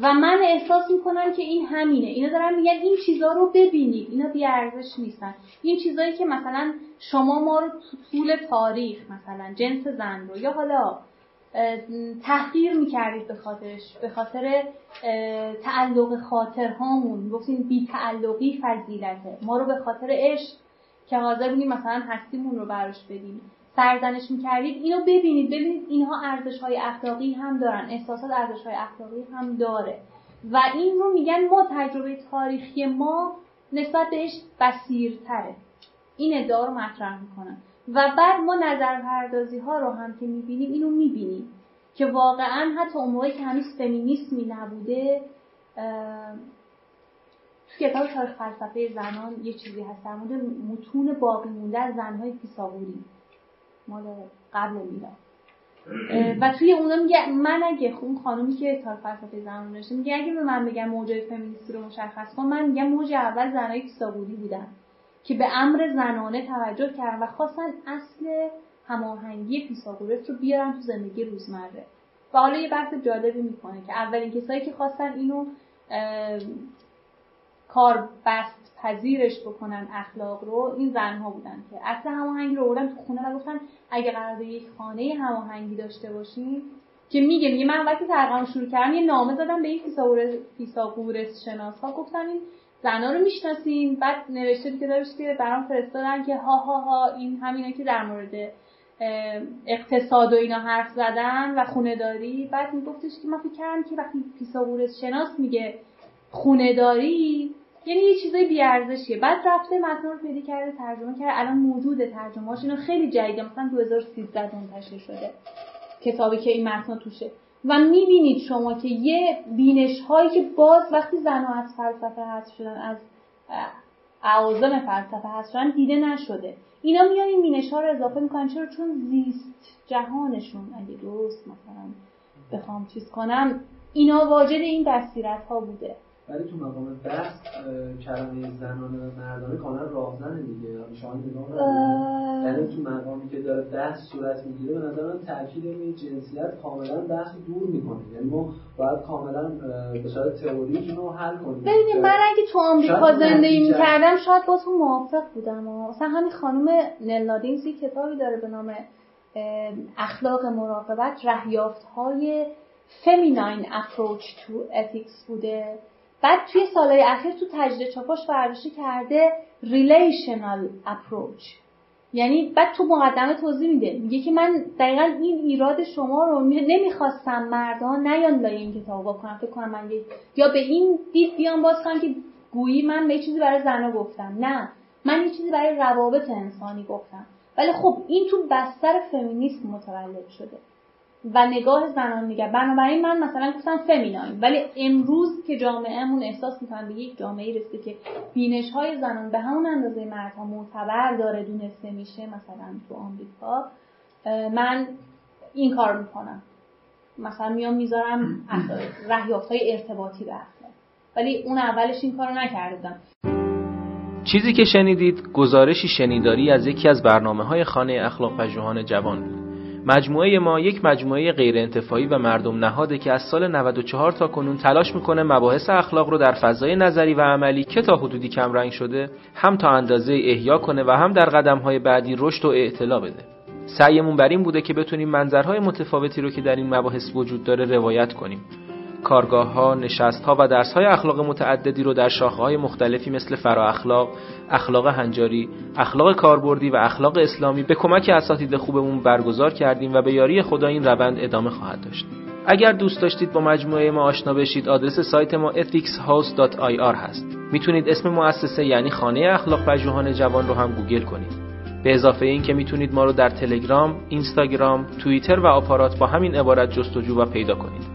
و من احساس میکنم که این همینه. اینا دارن میگن این چیزا رو ببینید، اینا بی‌ارزش نیستن، این چیزایی که مثلا شما ما رو طول تاریخ مثلا جنس زن رو یا حالا تحقیر میکردید به خاطرش، به خاطر تعلق خاطرهامون گفتین بی تعلقی فضیلته، ما رو به خاطر عشق که حاضر بودیم مثلا هستیمون رو براش بدیم سرزنش میکردید. اینو ببینید، ببینید اینها ارزش های اخلاقی هم دارن، احساسات ارزش های اخلاقی هم داره و این رو میگن ما تجربه تاریخی ما نسبت بهش بصیرتره. این ادعا رو مطرح میکنن و بعد ما نظر پردازی ها رو هم که میبینیم اینو میبینیم که واقعا حتی اون موقعی که هنوز فمینیسمی نبوده تو کتاب تاریخ فلسفه زنان یه چیزی هست در مورد متون باقی مونده از زنهای پیثاغورثی مال قبل میلاد و توی اونا میگه من اگه اون خانومی که تاریخ فلسفه زنان نوشته میگه اگه به من بگم موجای فمینیستی رو مشخص کن، من میگم موج اول زنهای پیثاغورثی بودن که به امر زنانه توجه کردن و خواستن اصل هماهنگی پیثاغورث رو بیارن تو زندگی روزمره. و حالا یه بحث جالبی میکنه که اولین کسایی که خواستن اینو کار بست پذیرش بکنن اخلاق رو این زنها بودن که اصل هماهنگی رو آوردن تو خونه و گفتن اگه قرار به یک خانه هماهنگی داشته باشیم که میگه میگه من وقتی ترجمه شروع کردم یه نامه دادم به این پیثاغورث شناسا، گفتم این زنا رو میشناسین؟ بعد نوشته که کتابش که برام فرستادن که ها ها ها این همینه که در مورد اقتصاد و اینا حرف زدن و خونه‌داری. بعد میگفتش که من فکر کردم که وقتی پیثاغورث شناس میگه خونه‌داری یعنی یه چیزای بی‌ارزشیه. بعد رفته متن رو پیدا کرده، ترجمه کرده، الان موجوده ترجمه‌اش، اینو خیلی جدیده، مثلا دو هزار و سیزده منتشر شده کتابی که این متن توشه. و میبینید شما که یه بینش هایی که باز وقتی زنها از فلسفه هست شدن، از اعاظم فلسفه هست شدن دیده نشده. اینا میان این بینش ها رو اضافه میکنن. چرا؟ چون زیست جهانشون اگه درست مثلا بخوام چیز کنم اینا واجد این بصیرت ها بوده. ولی تو مقام بحث کلمه زنانه و مردانه کاملا راهزنه دیگه، شما نگاه کنید یعنی تو مقامی که داره بحث صورت میگیره به نظر من تاکید روی جنسیت کاملا بحث دور میکنه، یعنی ما باید کاملا به صورت تئوریک اینو حل کنیم. ببینید من اگه تو آمریکا زندگی میکردم شاید با تو موافق بودم. مثلا همین خانم نل نادینز کتابی داره به نام اخلاق مراقبت، رهیافت‌های فمیناین اپروچ تو اتیکس بوده. بعد توی سالهای اخیر تو تجدید چاپاش ورزشی کرده ریلیشنال اپروچ، یعنی بعد تو مقدمه توضیح میده میگه که من دقیقاً این ایراد شما رو نمیخواستم مردا نیان لای این کتابا کنم، فکر کنم من یا به این دید بیان باز کنم که گویی من یه چیزی برای زنا گفتم. نه، من یه چیزی برای روابط انسانی گفتم. ولی خب این تو بستر فمینیسم متولد شده و نگاه زنان میگه. بنابراین من مثلا گفتم فمیناین، ولی امروز که جامعهمون احساس میکنه به یک جامعه رسیده که بینش های زنان به همون اندازه مردها معتبر داره دونسته میشه، مثلا تو آمریکا من این کار میکنم، مثلا میام میذارم رهیافت های ارتباطی به اخلاق ولی اون اولش این کارو نکرده بودن. چیزی که شنیدید گزارشی شنیداری از یکی از برنامه‌های خانه اخلاق‌پژوهان جوان بود. مجموعه ما یک مجموعه غیرانتفاعی و مردم نهاده که از سال نود و چهار تا کنون تلاش میکنه مباحث اخلاق رو در فضای نظری و عملی که تا حدودی کمرنگ شده هم تا اندازه احیا کنه و هم در قدم‌های بعدی رشد و اعتلا بده. سعیمون بر این بوده که بتونیم منظرهای متفاوتی رو که در این مباحث وجود داره روایت کنیم. کارگاه‌ها، نشست‌ها و درس‌های اخلاق متعددی رو در شاخه‌های مختلفی مثل فرااخلاق، اخلاق هنجاری، اخلاق کاربردی و اخلاق اسلامی به کمک اساتید خوبمون برگزار کردیم و به یاری خدا این روند ادامه خواهد داشت. اگر دوست داشتید با مجموعه ما آشنا بشید، آدرس سایت ما ethics house dot i r هست. میتونید اسم مؤسسه یعنی خانه اخلاق‌پژوهان جوان رو هم گوگل کنید. به اضافه این که میتونید ما رو در تلگرام، اینستاگرام، توییتر و آپارات با همین عبارت جستجو و پیدا کنید.